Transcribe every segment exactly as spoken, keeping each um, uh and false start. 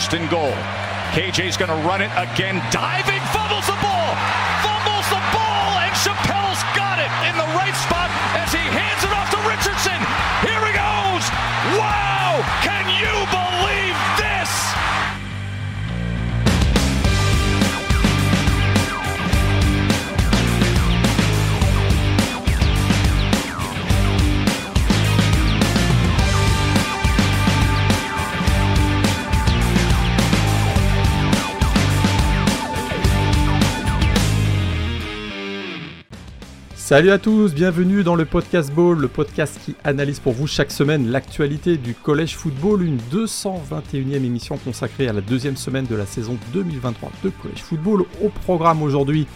first and goal. K J's going to run it again. Diving, fumbles the ball. Fumbles the ball, and Chappelle's got it in the right spot as he hands it off to Richardson. Here he goes. Wow. Can you believe this? Salut à tous, bienvenue dans le Podcast Ball, le podcast qui analyse pour vous chaque semaine l'actualité du collège football, une deux cent vingt et unième émission consacrée à la deuxième semaine de la saison deux mille vingt-trois de collège football. Au programme aujourd'hui,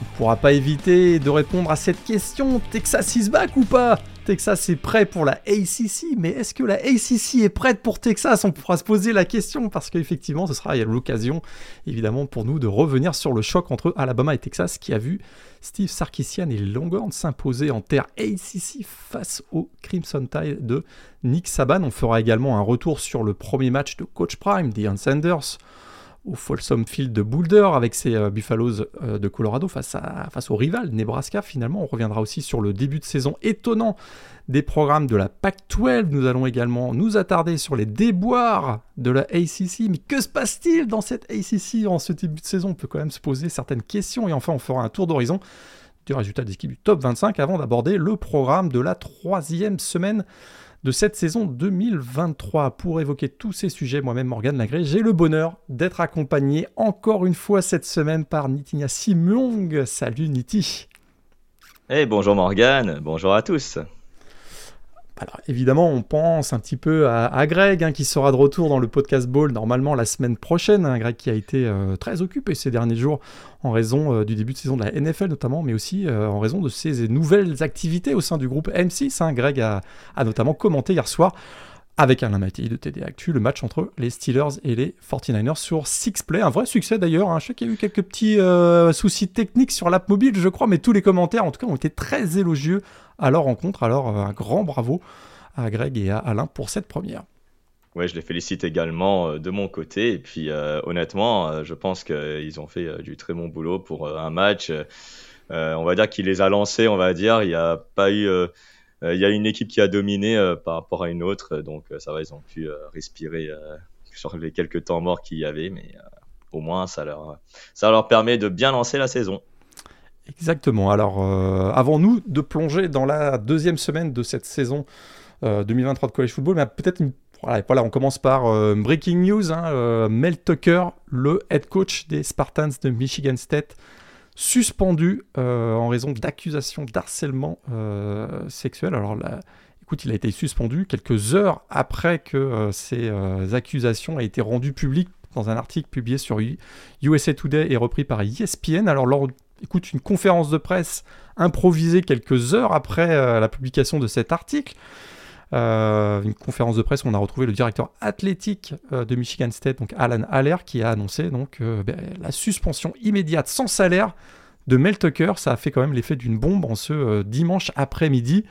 on ne pourra pas éviter de répondre à cette question, Texas is back ou pas ? Texas est prêt pour la A C C, mais est-ce que la A C C est prête pour Texas ? On pourra se poser la question, parce qu'effectivement, ce sera l'occasion, évidemment, pour nous de revenir sur le choc entre Alabama et Texas, qui a vu Steve Sarkisian et les Longhorns s'imposer en terre A C C face au Crimson Tide de Nick Saban. On fera également un retour sur le premier match de Coach Prime, Deion Sanders, au Folsom Field de Boulder avec ses euh, Buffaloes euh, de Colorado face, à, face au rival Nebraska. Finalement, on reviendra aussi sur le début de saison étonnant des programmes de la Pac douze. Nous allons également nous attarder sur les déboires de la A C C. Mais que se passe-t-il dans cette A C C en ce début de saison ? On peut quand même se poser certaines questions. Et enfin, on fera un tour d'horizon du résultat des équipes du top vingt-cinq avant d'aborder le programme de la troisième semaine de cette saison deux mille vingt-trois. Pour évoquer tous ces sujets, moi-même, Morgane Lagré, j'ai le bonheur d'être accompagné encore une fois cette semaine par Nitinia Simong. Salut Niti. Hey, bonjour Morgane, bonjour à tous. Alors évidemment, on pense un petit peu à, à Greg, hein, qui sera de retour dans le Podcast Ball normalement la semaine prochaine. Hein, Greg qui a été euh, très occupé ces derniers jours en raison euh, du début de saison de la N F L notamment, mais aussi euh, en raison de ses nouvelles activités au sein du groupe M six. Hein. Greg a, a notamment commenté hier soir avec Alain Mattei de T D Actu le match entre les Steelers et les forty-niners sur six play. Un vrai succès d'ailleurs. Hein. Je sais qu'il y a eu quelques petits euh, soucis techniques sur l'app mobile, je crois, mais tous les commentaires en tout cas ont été très élogieux à leur rencontre. Alors un grand bravo à Greg et à Alain pour cette première. Ouais, je les félicite également euh, de mon côté. Et puis euh, honnêtement, euh, je pense qu'ils ont fait euh, du très bon boulot pour euh, un match. Euh, on va dire qu'il les a lancés, on va dire. Il n'y a pas eu... Euh, euh, y a une équipe qui a dominé euh, par rapport à une autre. Donc euh, ça va, ils ont pu euh, respirer euh, sur les quelques temps morts qu'il y avait. Mais euh, au moins, ça leur, ça leur permet de bien lancer la saison. Exactement. Alors, euh, avant nous de plonger dans la deuxième semaine de cette saison euh, deux mille vingt-trois de college football, mais peut-être une... voilà, voilà, on commence par euh, breaking news. Hein, euh, Mel Tucker, le head coach des Spartans de Michigan State, suspendu euh, en raison d'accusations d'harcèlement euh, sexuel. Alors là, écoute, il a été suspendu quelques heures après que euh, ces euh, accusations aient été rendues publiques dans un article publié sur U S A Today et repris par E S P N. Alors lors Écoute, une conférence de presse improvisée quelques heures après euh, la publication de cet article. Euh, une conférence de presse où on a retrouvé le directeur athlétique euh, de Michigan State, donc Alan Haller, qui a annoncé donc, euh, ben, la suspension immédiate sans salaire de Mel Tucker. Ça a fait quand même l'effet d'une bombe en ce euh, dimanche après-midi.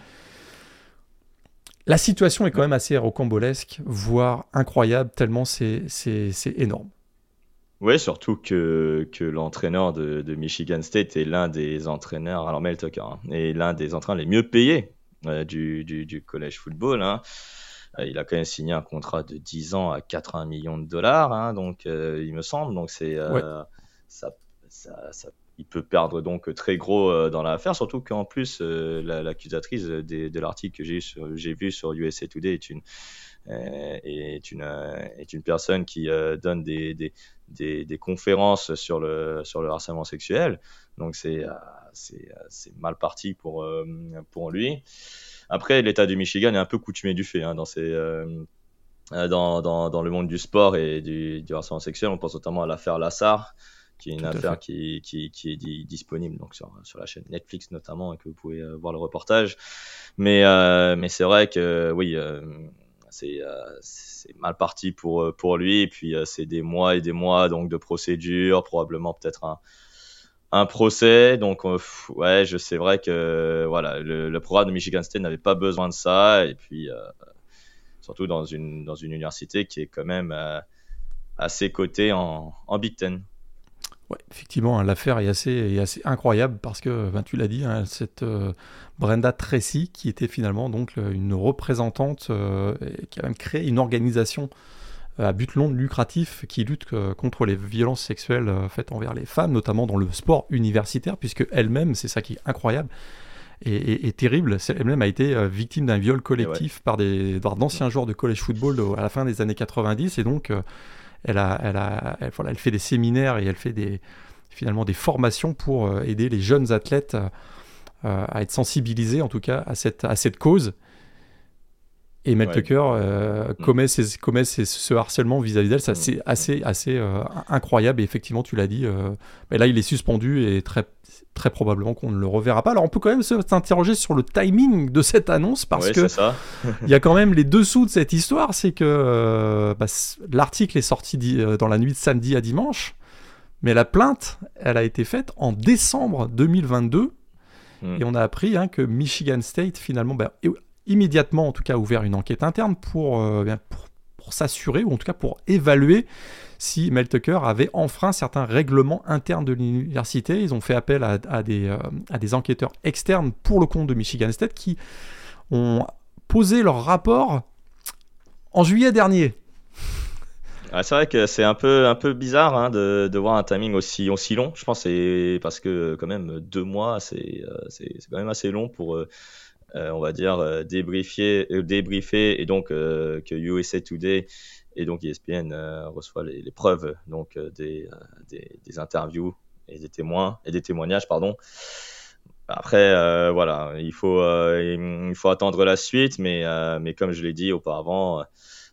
La situation est quand même assez rocambolesque, voire incroyable, tellement c'est, c'est, c'est énorme. Oui, surtout que, que l'entraîneur de, de Michigan State est l'un des entraîneurs, alors Mel Tucker, hein, est l'un des entraîneurs les mieux payés euh, du, du, du college football. Hein. Euh, il a quand même signé un contrat de dix ans à quatre-vingts millions de dollars, hein, donc, euh, il me semble. Donc c'est, euh, ouais. ça, ça, ça, il peut perdre donc très gros euh, dans l'affaire, surtout qu'en plus, euh, la, l'accusatrice des, de l'article que j'ai, sur, j'ai vu sur U S A Today est une... est une est une personne qui euh, donne des, des des des conférences sur le sur le harcèlement sexuel, donc c'est euh, c'est c'est mal parti pour euh, pour lui. Après, l'État du Michigan est un peu coutumier du fait, hein, dans ces euh, dans dans dans le monde du sport et du, du harcèlement sexuel. On pense notamment à l'affaire Lassar, qui est une affaire qui, qui, qui est di- disponible donc sur, sur la chaîne Netflix notamment, et que vous pouvez euh, voir le reportage. Mais euh, mais c'est vrai que oui. Euh, C'est, euh, c'est mal parti pour, pour lui, et puis euh, c'est des mois et des mois donc, de procédure, probablement peut-être un, un procès. Donc euh, ouais, je sais vrai que voilà, le, le programme de Michigan State n'avait pas besoin de ça, et puis euh, surtout dans une, dans une université qui est quand même euh, à ses côtés en, en Big Ten. Ouais, effectivement, hein, l'affaire est assez, est assez incroyable parce que, ben, tu l'as dit, hein, cette euh, Brenda Tracy qui était finalement donc une représentante euh, qui a même créé une organisation à but non lucratif qui lutte contre les violences sexuelles faites envers les femmes, notamment dans le sport universitaire, puisque elle-même, c'est ça qui est incroyable et, et, et terrible, elle-même a été victime d'un viol collectif ouais. par, des, par d'anciens joueurs de college football à la fin des années quatre-vingt-dix, et donc elle, a, elle, a, elle, voilà, elle fait des séminaires et elle fait des, finalement des formations pour aider les jeunes athlètes à, à être sensibilisés en tout cas à cette, à cette cause. Et Mel ouais. Tucker euh, commet, ses, commet ses, ce harcèlement vis-à-vis d'elle, ça, c'est assez, assez euh, incroyable. Et effectivement, tu l'as dit, euh, mais là, il est suspendu et très, très probablement qu'on ne le reverra pas. Alors, on peut quand même s'interroger sur le timing de cette annonce parce ouais, que il y a quand même les dessous de cette histoire. C'est que euh, bah, l'article est sorti dans la nuit de samedi à dimanche, mais la plainte, elle a été faite en décembre deux mille vingt-deux. Mm. Et on a appris hein, que Michigan State, finalement... Bah, et, immédiatement en tout cas ouvert une enquête interne pour, euh, pour, pour s'assurer, ou en tout cas pour évaluer si Mel Tucker avait enfreint certains règlements internes de l'université. Ils ont fait appel à, à, des, à des enquêteurs externes pour le compte de Michigan State qui ont posé leur rapport en juillet dernier. Ah, c'est vrai que c'est un peu, un peu bizarre hein, de, de voir un timing aussi, aussi long. Je pense que c'est parce que quand même deux mois, c'est, c'est, c'est quand même assez long pour... Euh, Euh, on va dire euh, débriefer, euh, débriefer et donc euh, que U S A Today et donc E S P N euh, reçoit les, les preuves donc euh, des, euh, des des interviews et des témoins et des témoignages pardon. Après euh, voilà il faut euh, il faut attendre la suite mais euh, mais comme je l'ai dit auparavant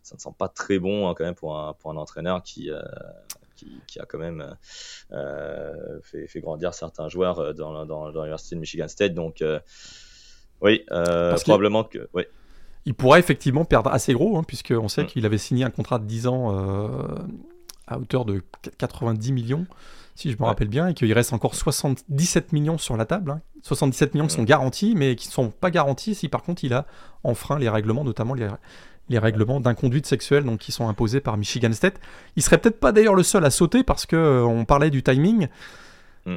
ça ne sent pas très bon hein, quand même pour un pour un entraîneur qui euh, Qui, qui a quand même euh, fait, fait grandir certains joueurs dans dans, dans l'université de Michigan State donc euh, Oui, euh, probablement que... Oui. Il pourrait effectivement perdre assez gros, hein, puisqu'on sait mmh. qu'il avait signé un contrat de dix ans euh, à hauteur de quatre-vingt-dix millions, si je me ouais. rappelle bien, et qu'il reste encore soixante-dix-sept millions sur la table. Hein. soixante-dix-sept millions mmh. qui sont garantis, mais qui ne sont pas garantis si par contre il a enfreint les règlements, notamment les, les règlements d'inconduite sexuelle donc, qui sont imposés par Michigan State. Il ne serait peut-être pas d'ailleurs le seul à sauter, parce qu'on euh, parlait du timing...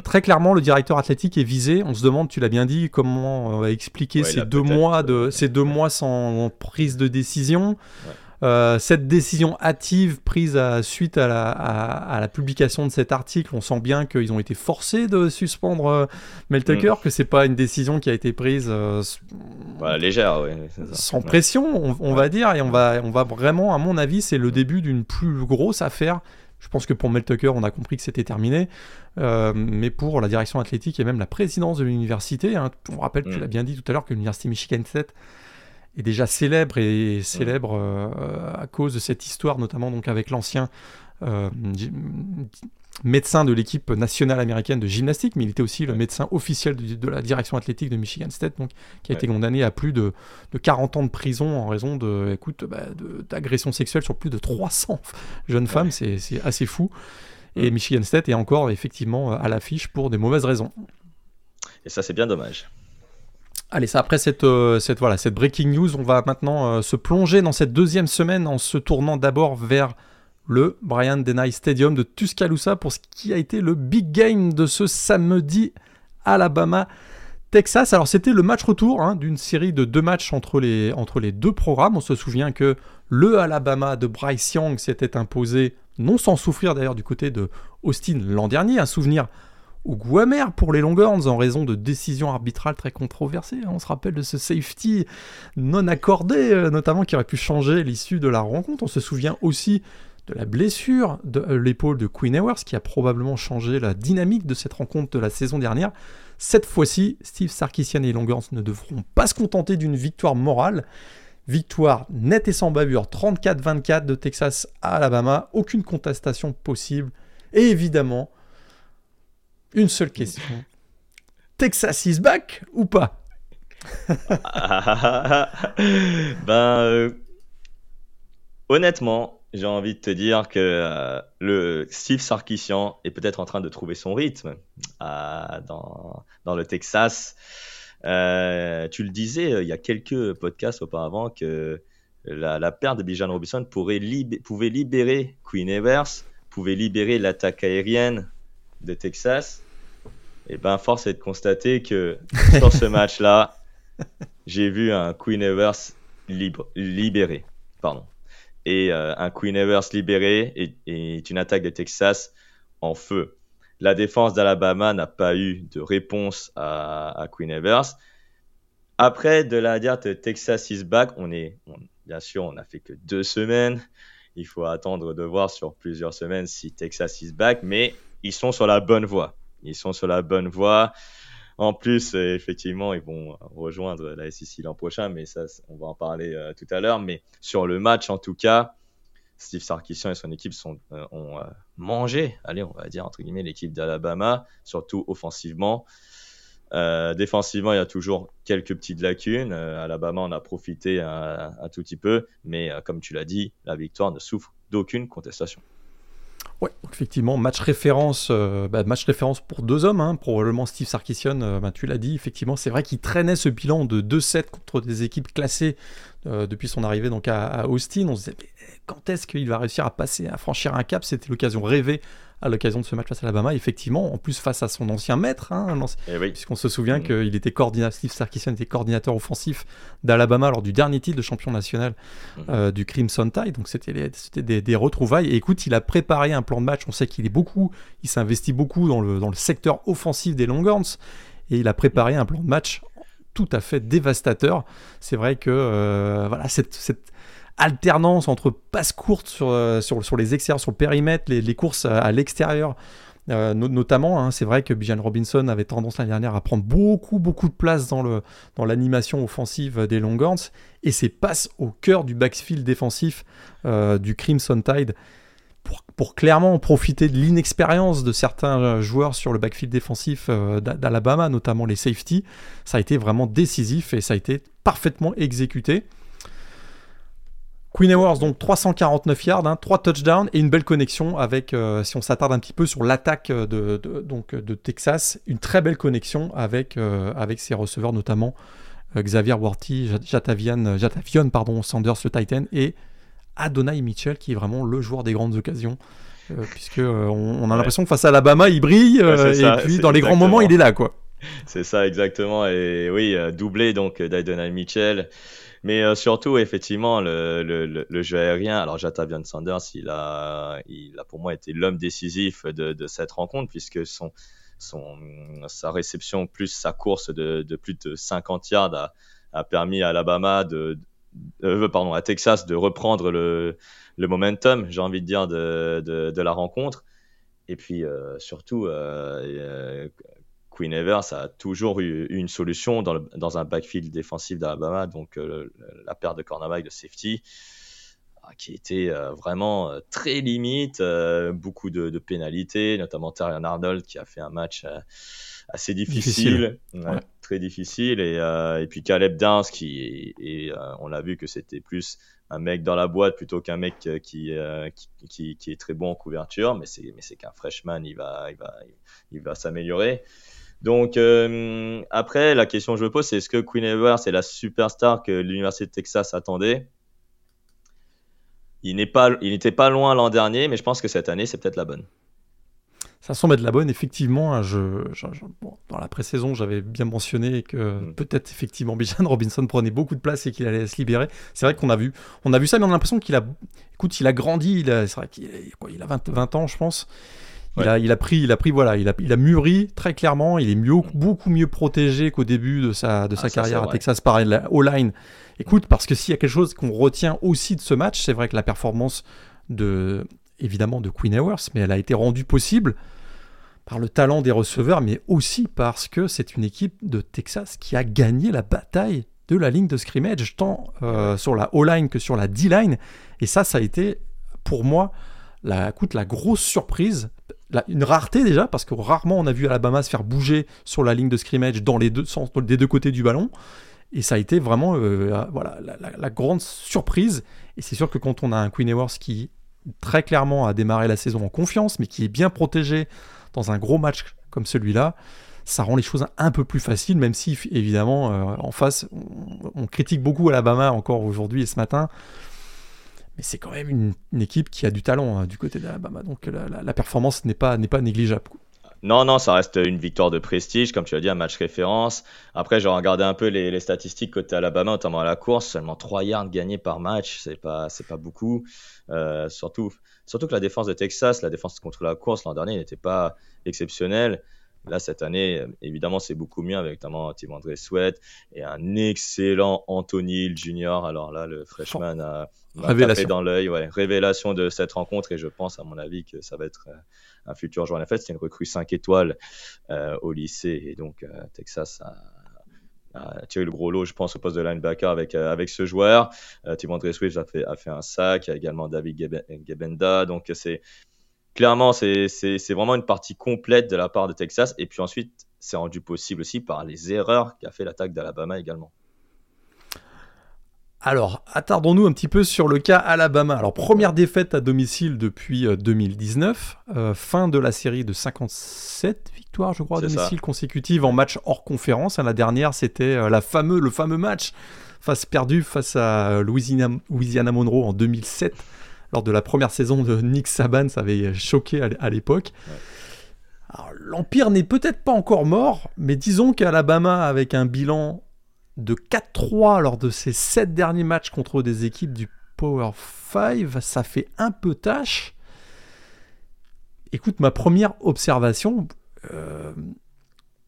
Très clairement, le directeur athlétique est visé. On se demande, tu l'as bien dit, comment on va expliquer ouais, ces, deux mois de, ces deux mois sans prise de décision. Ouais. Euh, cette décision hâtive prise à, suite à la, à, à la publication de cet article, on sent bien qu'ils ont été forcés de suspendre euh, Mel Tucker, mm. que ce n'est pas une décision qui a été prise euh, voilà, légère, ouais, c'est ça. Sans pression, on, on ouais. va dire. Et on va, on va vraiment, à mon avis, c'est le début d'une plus grosse affaire. Je pense que pour Mel Tucker, on a compris que c'était terminé. Euh, mais pour la direction athlétique et même la présidence de l'université, hein, on rappelle, mmh. tu l'as bien dit tout à l'heure, que l'université Michigan State est déjà célèbre et célèbre euh, à cause de cette histoire, notamment donc avec l'ancien euh, médecin de l'équipe nationale américaine de gymnastique, mais il était aussi le médecin officiel de, de la direction athlétique de Michigan State, donc, qui a ouais. été condamné à plus de, de quarante ans de prison en raison de, écoute, bah, de, d'agressions sexuelles sur plus de trois cents jeunes ouais. femmes, c'est, c'est assez fou. Et ouais. Michigan State est encore effectivement à l'affiche pour des mauvaises raisons. Et ça, c'est bien dommage. Allez, ça, après cette, euh, cette, voilà, cette breaking news, on va maintenant euh, se plonger dans cette deuxième semaine en se tournant d'abord vers le Bryant Denny Stadium de Tuscaloosa pour ce qui a été le big game de ce samedi Alabama-Texas. Alors, c'était le match retour hein, d'une série de deux matchs entre les, entre les deux programmes. On se souvient que le Alabama de Bryce Young s'était imposé, non sans souffrir d'ailleurs, du côté de Austin l'an dernier. Un souvenir au goût amer pour les Longhorns en raison de décisions arbitrales très controversées. On se rappelle de ce safety non accordé, notamment qui aurait pu changer l'issue de la rencontre. On se souvient aussi de la blessure de l'épaule de Quinn Ewers qui a probablement changé la dynamique de cette rencontre de la saison dernière. Cette fois-ci, Steve Sarkisian et les Longhorns ne devront pas se contenter d'une victoire morale. Victoire nette et sans bavure, trente-quatre vingt-quatre de Texas à Alabama, aucune contestation possible. Et évidemment, une seule question. Texas is back ou pas? Ben, euh, honnêtement, j'ai envie de te dire que euh, le Steve Sarkisian est peut-être en train de trouver son rythme euh, dans, dans le Texas. Euh, tu le disais il y a quelques podcasts auparavant que la, la perte de Bijan Robinson pourrait lib- pouvait libérer Quinn Evers, pouvait libérer l'attaque aérienne de Texas. Et ben force est de constater que sur ce match-là, j'ai vu un Quinn Evers libre, libéré, pardon, et euh, un Quinn Evers libéré et, et une attaque de Texas en feu. La défense d'Alabama n'a pas eu de réponse à, à Quinn Evers. Après, de la dire Texas is back, on est, on, bien sûr, on n'a fait que deux semaines. Il faut attendre de voir sur plusieurs semaines si Texas is back, mais ils sont sur la bonne voie. Ils sont sur la bonne voie. En plus, effectivement, ils vont rejoindre la S E C l'an prochain, mais ça, on va en parler euh, tout à l'heure. Mais sur le match, en tout cas, Steve Sarkisian et son équipe sont, euh, ont euh, mangé, allez, on va dire, entre guillemets, l'équipe d'Alabama, surtout offensivement. Euh, défensivement, il y a toujours quelques petites lacunes. Euh, Alabama en a profité un, un tout petit peu, mais euh, comme tu l'as dit, la victoire ne souffre d'aucune contestation. Ouais, effectivement, match référence, euh, bah, match référence pour deux hommes, hein, probablement Steve Sarkisian, euh, bah, tu l'as dit, effectivement, c'est vrai qu'il traînait ce bilan de deux sept contre des équipes classées euh, depuis son arrivée donc, à, à Austin. On se disait, quand est-ce qu'il va réussir à passer, à franchir un cap ? C'était l'occasion rêvée à l'occasion de ce match face à Alabama, effectivement, en plus face à son ancien maître, hein, eh oui. puisqu'on se souvient mmh. qu'il était coordinateur, Steve Sarkisian était coordinateur offensif d'Alabama lors du dernier titre de champion national mmh. euh, du Crimson Tide, donc c'était, les, c'était des, des retrouvailles, et écoute, il a préparé un plan de match, on sait qu'il est beaucoup, il s'investit beaucoup dans le, dans le secteur offensif des Longhorns, et il a préparé un plan de match tout à fait dévastateur. C'est vrai que, euh, voilà, cette... cette alternance entre passes courtes sur, sur, sur les extérieurs, sur le périmètre, les, les courses à, à l'extérieur euh, no, notamment, hein, c'est vrai que Bijan Robinson avait tendance l'année dernière à prendre beaucoup beaucoup de place dans, le, dans l'animation offensive des Longhorns, et ses passes au cœur du backfield défensif euh, du Crimson Tide pour, pour clairement profiter de l'inexpérience de certains joueurs sur le backfield défensif euh, d'Alabama, notamment les safeties. Ça a été vraiment décisif et ça a été parfaitement exécuté. Quinn Ewers, donc trois cent quarante-neuf yards, hein, trois touchdowns et une belle connexion avec, euh, si on s'attarde un petit peu sur l'attaque de, de, donc, de Texas, une très belle connexion avec, euh, avec ses receveurs, notamment euh, Xavier Worthy, Jatavion, Jatavion pardon, Sanders, le Titan, et Adonai Mitchell, qui est vraiment le joueur des grandes occasions, euh, puisqu'on euh, on a l'impression que face à Alabama, il brille, euh, ouais, et ça, puis dans les exactement. grands moments, il est là, quoi. C'est ça, exactement. Et oui, doublé donc d'Adonai Mitchell. Mais euh, surtout, effectivement, le, le, le jeu aérien. Alors, Jatavion Sanders, il a, il a pour moi été l'homme décisif de, de cette rencontre, puisque son, son, sa réception plus sa course de, de plus de cinquante yards a, a permis à Alabama de, de, pardon, à Texas de reprendre le, le momentum, j'ai envie de dire, de, de, de la rencontre. Et puis, euh, surtout, euh, Quinn Evers a toujours eu une solution dans, le, dans un backfield défensif d'Alabama, donc euh, la paire de cornerback de safety, qui était euh, vraiment euh, très limite, euh, beaucoup de, de pénalités, notamment Terion Arnold qui a fait un match euh, assez difficile, difficile. Ouais, ouais. très difficile, et, euh, et puis Caleb Dins qui, et, et, euh, on l'a vu que c'était plus un mec dans la boîte plutôt qu'un mec euh, qui, euh, qui, qui, qui est très bon en couverture, mais c'est, mais c'est qu'un freshman, il va, il va, il va s'améliorer. Donc, euh, après, la question que je me pose, c'est est-ce que Quinn Evers est la superstar que l'Université de Texas attendait ? Il n'est pas, il n'était pas loin l'an dernier, mais je pense que cette année, c'est peut-être la bonne. Ça semble être la bonne, effectivement. Je, je, je, bon, dans la pré-saison, j'avais bien mentionné que mmh. peut-être, effectivement, Bijan Robinson prenait beaucoup de place et qu'il allait se libérer. C'est vrai qu'on a vu, on a vu ça, mais on a l'impression qu'il a, écoute, il a grandi. Il a, c'est vrai qu'il quoi, il a vingt, vingt ans, je pense. Il, ouais. a, il a pris, il a pris, voilà, il a, il a mûri très clairement. Il est mieux, beaucoup mieux protégé qu'au début de sa, de ah, sa carrière à Texas par la O-line. Écoute, parce que s'il y a quelque chose qu'on retient aussi de ce match, c'est vrai que la performance de, évidemment, de Quinn Ewers, mais elle a été rendue possible par le talent des receveurs, mais aussi parce que c'est une équipe de Texas qui a gagné la bataille de la ligne de scrimmage, tant euh, sur la O-line que sur la D-line. Et ça, ça a été pour moi la, écoute, la grosse surprise. Là, une rareté déjà, parce que rarement on a vu Alabama se faire bouger sur la ligne de scrimmage dans les deux sens, des deux côtés du ballon, et ça a été vraiment euh, voilà, la, la, la grande surprise. Et c'est sûr que quand on a un Quinn Ewers qui très clairement a démarré la saison en confiance, mais qui est bien protégé dans un gros match comme celui-là, ça rend les choses un peu plus faciles, même si évidemment euh, en face on, on critique beaucoup Alabama encore aujourd'hui et ce matin, mais c'est quand même une, une équipe qui a du talent hein, du côté d'Alabama, donc la, la, la performance n'est pas, n'est pas négligeable. Non, non, ça reste une victoire de prestige, comme tu as dit, un match référence. Après, j'ai regardé un peu les, les statistiques côté Alabama, notamment à la course, seulement trois yards gagnés par match, c'est pas, c'est pas beaucoup. Euh, surtout, surtout que la défense de Texas, la défense contre la course l'an dernier n'était pas exceptionnelle. Là, cette année, évidemment, c'est beaucoup mieux avec notamment Tim André Sweat et un excellent Anthony Hill Junior Alors là, le freshman oh. a, a tapé dans l'œil. Ouais. Révélation de cette rencontre, et je pense, à mon avis, que ça va être un futur joueur. En fait, c'est une recrue cinq étoiles euh, au lycée, et donc euh, Texas a... a tiré le gros lot, je pense, au poste de linebacker avec, euh, avec ce joueur. Euh, Tim André Sweat a fait, a fait un sac, il y a également David Gebenda, donc c'est... Clairement, c'est, c'est, c'est vraiment une partie complète de la part de Texas. Et puis ensuite, c'est rendu possible aussi par les erreurs qu'a fait l'attaque d'Alabama également. Alors, attardons-nous un petit peu sur le cas Alabama. Alors, première défaite à domicile depuis deux mille dix-neuf. Euh, fin de la série de cinquante-sept victoires, je crois, à c'est domicile ça. Consécutives en match hors conférence. La dernière, c'était la fameux, le fameux match face perdue face à Louisiana, Louisiana Monroe en deux mille sept. Lors de la première saison de Nick Saban, ça avait choqué à l'époque. Ouais. Alors, l'Empire n'est peut-être pas encore mort, mais disons qu'Alabama, avec un bilan de quatre trois lors de ses sept derniers matchs contre des équipes du Power cinq, ça fait un peu tâche. Écoute, ma première observation, euh,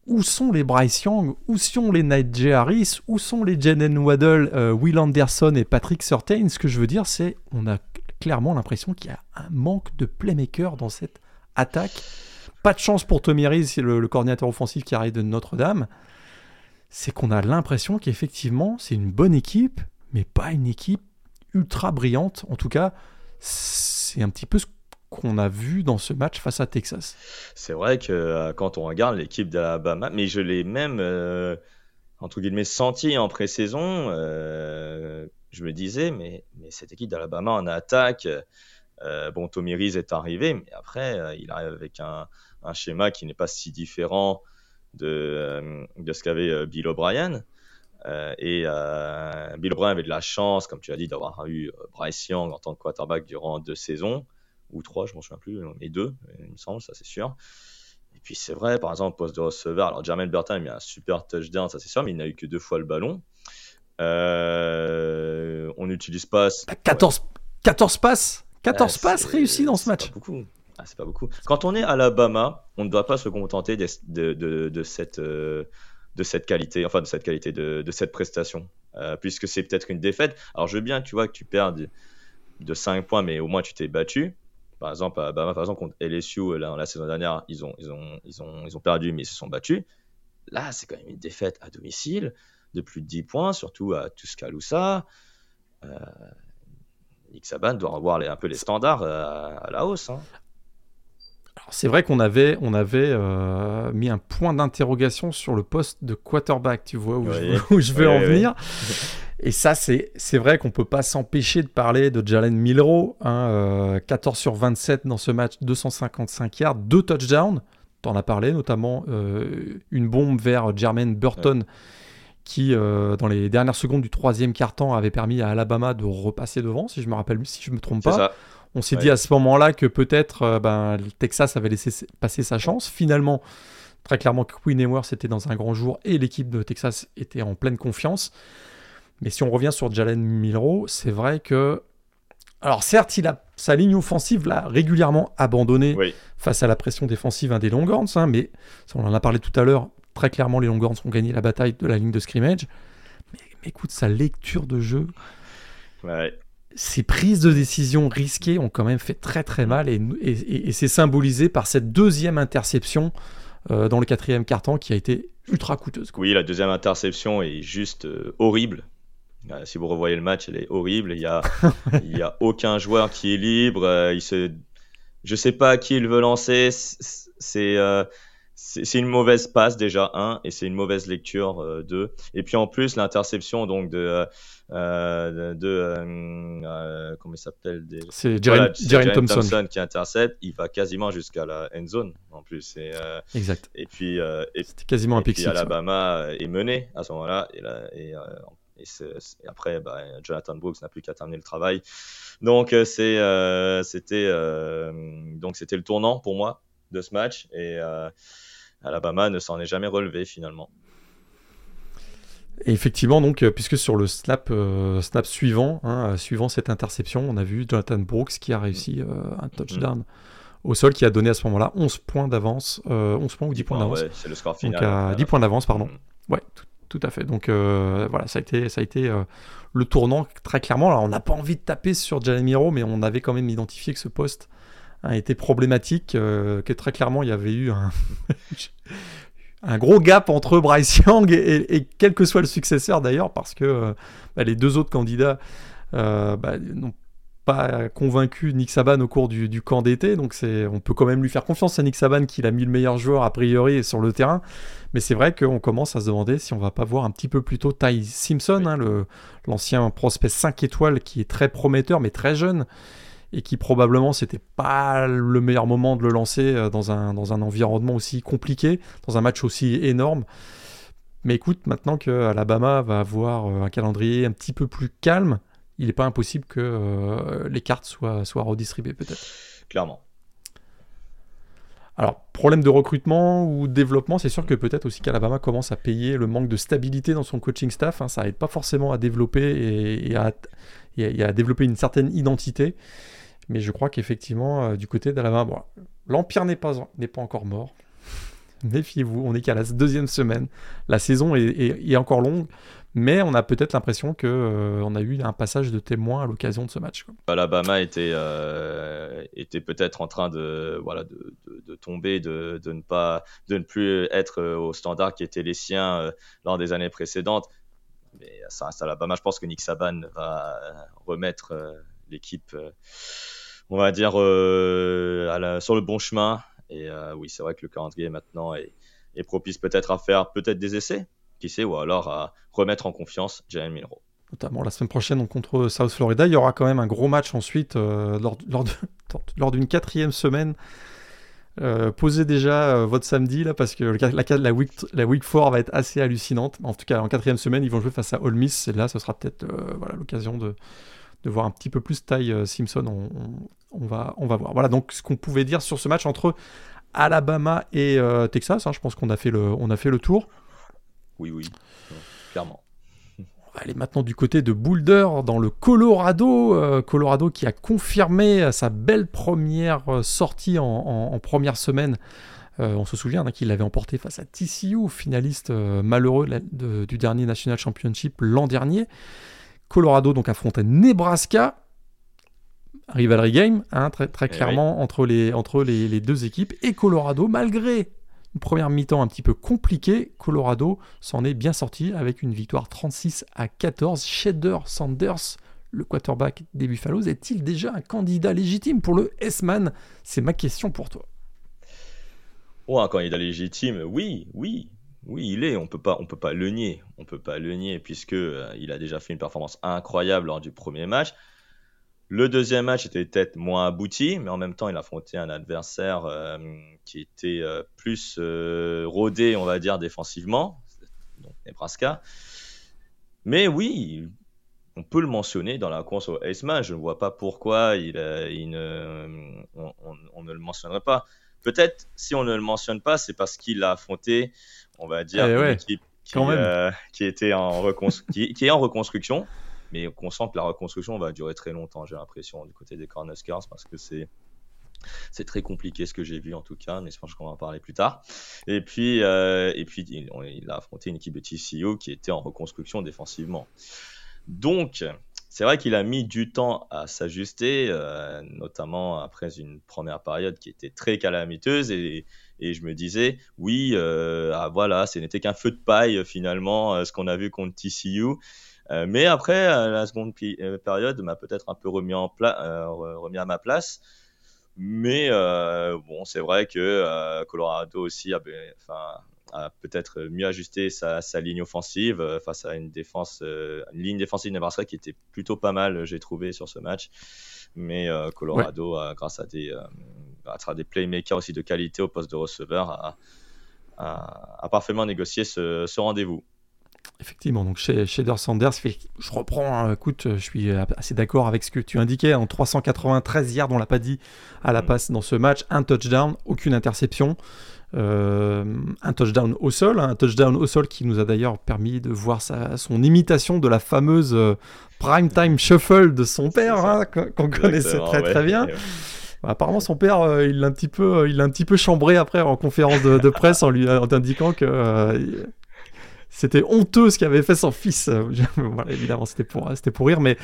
où sont les Bryce Young, où sont les Najee Harris, où sont les Jalen Waddle, euh, Will Anderson et Patrick Surtain? Ce que je veux dire, c'est on a clairement l'impression qu'il y a un manque de playmaker dans cette attaque. Pas de chance pour Tommy Reese, c'est le, le coordinateur offensif qui arrive de Notre-Dame. C'est qu'on a l'impression qu'effectivement, c'est une bonne équipe, mais pas une équipe ultra brillante. En tout cas, c'est un petit peu ce qu'on a vu dans ce match face à Texas. C'est vrai que euh, quand on regarde l'équipe d'Alabama, mais je l'ai même, euh, entre guillemets, senti en pré-saison, euh, je me disais, mais, mais cette équipe d'Alabama en attaque, euh, bon, Tommy Reese est arrivé, mais après, euh, il arrive avec un, un schéma qui n'est pas si différent de, euh, de ce qu'avait euh, Bill O'Brien. Euh, et euh, Bill O'Brien avait de la chance, comme tu l'as dit, d'avoir eu Bryce Young en tant que quarterback durant deux saisons, ou trois, je ne m'en souviens plus, mais deux, il me semble, ça c'est sûr. Et puis c'est vrai, par exemple, poste de receveur, alors Jermaine Burton a mis un super touchdown, ça c'est sûr, mais il n'a eu que deux fois le ballon. Euh, on n'utilise pas quatorze, quatorze passes quatorze ah, passes réussies dans ce match, c'est pas beaucoup. Ah, c'est pas beaucoup. Quand on est Alabama, on ne doit pas se contenter de, de, de, de, cette, de cette qualité, enfin de cette qualité de, de cette prestation, euh, puisque c'est peut-être une défaite. Alors je veux bien, tu vois, que tu perds de, de cinq points, mais au moins tu t'es battu. Par exemple, Alabama, par exemple, contre L S U la, la saison dernière, ils ont, ils, ont, ils, ont, ils ont perdu, mais ils se sont battus. Là, c'est quand même une défaite à domicile de plus de dix points, surtout à Tuscaloosa. Euh, Nick Saban doit revoir les, un peu les standards à, à la hausse. Hein. Alors, c'est vrai qu'on avait, on avait euh, mis un point d'interrogation sur le poste de quarterback, tu vois, où oui. je, où je veux oui, en oui. venir. Et ça, c'est, c'est vrai qu'on ne peut pas s'empêcher de parler de Jalen Milroe, hein, euh, quatorze sur vingt-sept dans ce match, deux cent cinquante-cinq yards, deux touchdowns, t'en as parlé, notamment euh, une bombe vers Jermaine Burton, ouais. qui, euh, dans les dernières secondes du troisième quart-temps, avait permis à Alabama de repasser devant, si je me rappelle, si je me trompe pas. C'est ça. On s'est ouais. dit à ce moment-là que peut-être euh, ben, Texas avait laissé passer sa chance. Finalement, très clairement, Quinn Ewers était dans un grand jour et l'équipe de Texas était en pleine confiance. Mais si on revient sur Jalen Milroe, c'est vrai que... Alors certes, il a... sa ligne offensive l'a régulièrement abandonnée oui. face à la pression défensive hein, des Longhorns, hein, mais on en a parlé tout à l'heure. Très clairement, les Longhorns ont gagné la bataille de la ligne de scrimmage. Mais, mais écoute, sa lecture de jeu, ouais. ses prises de décision risquées ont quand même fait très très mal, et, et, et, et c'est symbolisé par cette deuxième interception euh, dans le quatrième quart-temps qui a été ultra coûteuse. Quoi. Oui, la deuxième interception est juste euh, horrible. Euh, si vous revoyez le match, elle est horrible. Il n'y a, a aucun joueur qui est libre. Euh, il se... Je ne sais pas à qui il veut lancer. C'est... c'est euh... C'est une mauvaise passe déjà, un, et c'est une mauvaise lecture, euh, deux. Et puis en plus, l'interception donc de euh, de euh, euh, comment il s'appelle des... c'est Jaren voilà, Thompson. Thompson qui intercepte, il va quasiment jusqu'à la end zone en plus et, euh, exact. et puis euh, et, c'était quasiment et un pick-six. Alabama ouais. est mené à ce moment-là et, là, et euh, Et, c'est, et après, bah, Jonathan Brooks n'a plus qu'à terminer le travail. Donc, c'est, euh, c'était, euh, donc c'était le tournant pour moi de ce match. Et euh, Alabama ne s'en est jamais relevé finalement. Et effectivement, donc, puisque sur le snap, euh, snap suivant, hein, suivant cette interception, on a vu Jonathan Brooks qui a réussi euh, un touchdown mmh. au sol, qui a donné à ce moment-là onze points d'avance, euh, onze points ou dix points d'avance. Ouais, c'est le score final. Donc, à dix points d'avance, pardon. Mmh. Ouais, tout. Tout à fait. Donc euh, voilà, ça a été, ça a été euh, le tournant très clairement. Alors, on n'a pas envie de taper sur Jalen Milroe, mais on avait quand même identifié que ce poste a été problématique, euh, que très clairement il y avait eu un, un gros gap entre Bryce Young et, et quel que soit le successeur d'ailleurs, parce que euh, bah, les deux autres candidats euh, bah, n'ont pas convaincu Nick Saban au cours du, du camp d'été. Donc c'est, on peut quand même lui faire confiance à Nick Saban qu'il a mis le meilleur joueur a priori sur le terrain. Mais c'est vrai qu'on commence à se demander si on va pas voir un petit peu plus tôt Ty Simpson, oui. hein, le, l'ancien prospect cinq étoiles qui est très prometteur mais très jeune et qui probablement c'était pas le meilleur moment de le lancer dans un, dans un environnement aussi compliqué, dans un match aussi énorme. Mais écoute, maintenant qu'Alabama va avoir un calendrier un petit peu plus calme, il n'est pas impossible que euh, les cartes soient, soient redistribuées peut-être. Clairement. Alors, problème de recrutement ou développement, c'est sûr que peut-être aussi qu'Alabama commence à payer le manque de stabilité dans son coaching staff. Hein, ça n'aide pas forcément à développer et, et, à, et à développer une certaine identité. Mais je crois qu'effectivement, euh, du côté d'Alabama, bon, l'Empire n'est pas, n'est pas encore mort. Méfiez-vous, on n'est qu'à la deuxième semaine. La saison est, est, est encore longue, mais on a peut-être l'impression qu'on euh, a eu un passage de témoin à l'occasion de ce match. Quoi. Alabama était, euh, était peut-être en train de, voilà, de, de, de tomber, de, de, ne pas, de ne plus être au standard qui étaient les siens euh, lors des années précédentes. Mais ça reste Alabama. Je pense que Nick Saban va remettre euh, l'équipe, euh, on va dire, euh, à la, sur le bon chemin. Et euh, oui, c'est vrai que le calendrier maintenant est, est propice peut-être à faire peut-être des essais, qui sait, ou alors à remettre en confiance Jalen Milroe. Notamment la semaine prochaine donc, contre South Florida, il y aura quand même un gros match ensuite euh, lors, lors, de, lors d'une quatrième semaine. Euh, posez déjà euh, votre samedi là, parce que le, la, la, week, la week four va être assez hallucinante. En tout cas, en quatrième semaine, ils vont jouer face à Ole Miss et là, ce sera peut-être euh, voilà, l'occasion de... de voir un petit peu plus Ty Simpson, on, on, on, va, on va voir. Voilà, donc ce qu'on pouvait dire sur ce match entre Alabama et euh, Texas, hein, je pense qu'on a fait le, on a fait le tour. Oui, oui, clairement. On va aller maintenant du côté de Boulder, dans le Colorado. Euh, Colorado qui a confirmé sa belle première sortie en, en, en première semaine. Euh, on se souvient hein, qu'il l'avait emporté face à T C U, finaliste euh, malheureux de, de, du dernier National Championship l'an dernier. Colorado donc affrontait Nebraska, rivalry game, hein, très, très clairement oui. entre, les, entre les, les deux équipes. Et Colorado, malgré une première mi-temps un petit peu compliquée, Colorado s'en est bien sorti avec une victoire trente-six à quatorze. Shedeur Sanders, le quarterback des Buffaloes, est-il déjà un candidat légitime pour le S-Man? C'est ma question pour toi. Oh, un candidat légitime, oui, oui. Oui, il est, on peut pas, on peut pas le nier, on peut pas le nier puisque euh, il a déjà fait une performance incroyable lors du premier match. Le deuxième match était peut-être moins abouti, mais en même temps, il affrontait un adversaire euh, qui était euh, plus euh, rodé, on va dire, défensivement, donc Nebraska. Mais oui, on peut le mentionner dans la course au Heisman. Je ne vois pas pourquoi il, euh, il ne, on, on, on ne le mentionnerait pas. Peut-être, si on ne le mentionne pas, c'est parce qu'il a affronté, on va dire, eh une ouais, équipe qui, euh, qui, était en reconstru- qui, qui est en reconstruction, mais qu'on sent que la reconstruction va durer très longtemps, j'ai l'impression, du côté des Cornhuskers, parce que c'est, c'est très compliqué ce que j'ai vu, en tout cas, mais je pense qu'on va en parler plus tard. Et puis, euh, et puis il, on, il a affronté une équipe de T C U qui était en reconstruction défensivement. Donc... c'est vrai qu'il a mis du temps à s'ajuster, euh, notamment après une première période qui était très calamiteuse. Et, et je me disais, oui, euh, ah, voilà, ce n'était qu'un feu de paille finalement, euh, ce qu'on a vu contre T C U. Euh, mais après, euh, la seconde pi- période m'a peut-être un peu remis, en pla- euh, remis à ma place. Mais euh, bon, c'est vrai que euh, Colorado aussi a, enfin, à peut-être mieux ajuster sa, sa ligne offensive euh, face à une défense, euh, une ligne défensive Nebraska qui était plutôt pas mal, j'ai trouvé sur ce match. Mais euh, Colorado, ouais. a, grâce à des, euh, grâce à des playmakers aussi de qualité au poste de receveur, a, a, a parfaitement négocié ce, ce rendez-vous. Effectivement, donc chez Shedeur Sanders, je reprends, hein, écoute, je suis assez d'accord avec ce que tu indiquais, en trois cent quatre-vingt-treize yards, on ne l'a pas dit, à la passe dans ce match, un touchdown, aucune interception, euh, un touchdown au sol, hein, un touchdown au sol qui nous a d'ailleurs permis de voir sa, son imitation de la fameuse euh, prime time shuffle de son père, hein, qu'on connaissait très ouais, très bien. Ouais. Apparemment, son père, euh, il l'a un petit peu, euh, il l'a un petit peu chambré après en conférence de, de presse en lui en indiquant que... Euh, il... C'était honteux ce qu'avait fait son fils. Voilà, évidemment, c'était pour, c'était pour rire, mais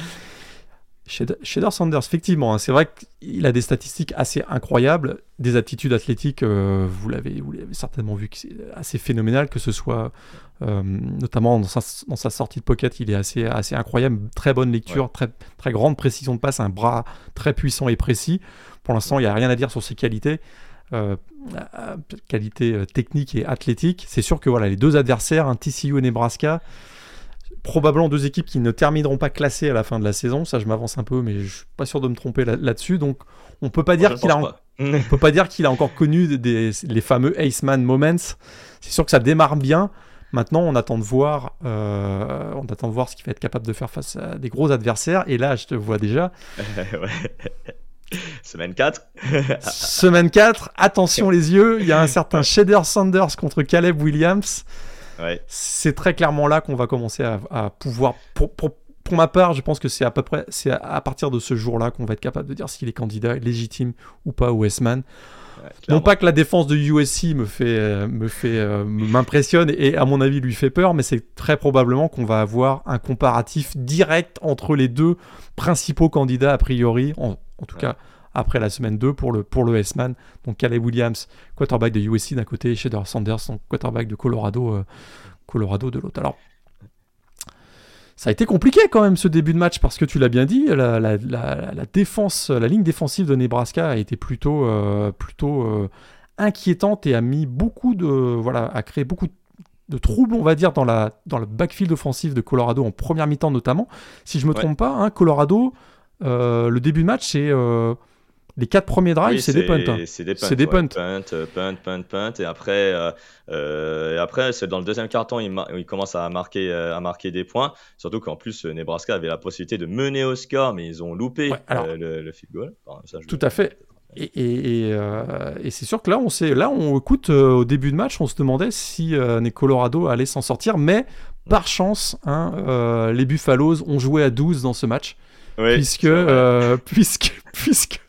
Shedeur Sanders, effectivement, hein, c'est vrai qu'il a des statistiques assez incroyables, des aptitudes athlétiques, euh, vous, l'avez, vous l'avez certainement vu, c'est assez phénoménal, que ce soit euh, notamment dans sa, dans sa sortie de pocket, il est assez, assez incroyable, très bonne lecture, ouais. très, très grande précision de passe, un bras très puissant et précis. Pour l'instant, il n'y a rien à dire sur ses qualités. Euh, qualité technique et athlétique. C'est sûr que voilà, les deux adversaires, hein, T C U et Nebraska, probablement deux équipes qui ne termineront pas classées à la fin de la saison. Ça, je m'avance un peu, mais je ne suis pas sûr de me tromper là- là-dessus. Donc, on ne peut pas dire qu'il a, en... on peut pas dire qu'il a encore connu des, des, les fameux Ace Man Moments. C'est sûr que ça démarre bien. Maintenant, on attend de voir, euh, on attend de voir ce qu'il va être capable de faire face à des gros adversaires. Et là, je te vois déjà. ouais. Semaine quatre. Semaine quatre, attention les yeux, il y a un certain Shedeur Sanders contre Caleb Williams. Ouais. C'est très clairement là qu'on va commencer à, à pouvoir... Pour, pour, pour ma part, je pense que c'est à peu près, c'est à, à partir de ce jour-là qu'on va être capable de dire s'il est candidat légitime ou pas au S-Man. Ouais, non pas que la défense de U S C me fait, me fait, m'impressionne et à mon avis lui fait peur, mais c'est très probablement qu'on va avoir un comparatif direct entre les deux principaux candidats a priori, en, en tout ouais. cas après la semaine deux pour le, pour le S-Man. Donc Caleb Williams, quarterback de U S C d'un côté, Shedeur Sanders, donc quarterback de Colorado, euh, Colorado de l'autre. Alors ça a été compliqué quand même ce début de match parce que tu l'as bien dit, la, la, la, la défense, la ligne défensive de Nebraska a été plutôt, euh, plutôt euh, inquiétante et a mis beaucoup de, voilà, a créé beaucoup de troubles, on va dire, dans la, dans le backfield offensif de Colorado en première mi-temps notamment. Si je me ouais. trompe pas, hein, Colorado, euh, le début de match c'est euh, les quatre premiers drives, oui, c'est, c'est des punts. Hein. C'est des punts. C'est des punts. Ouais. Punt, punt, punt, punt. Et après, euh, euh, et après c'est dans le deuxième quart-temps, il, mar- il commence à marquer, euh, à marquer des points. Surtout qu'en plus, Nebraska avait la possibilité de mener au score, mais ils ont loupé ouais, alors, euh, le, le field goal. Enfin, ça, tout à fait. Et, et, et, euh, et c'est sûr que là, on s'est, là, on écoute, euh, au début de match, on se demandait si euh, Colorado allait s'en sortir. Mais par chance, hein, euh, les Buffaloes ont joué à douze dans ce match. Oui, puisque, euh, puisque, puisque,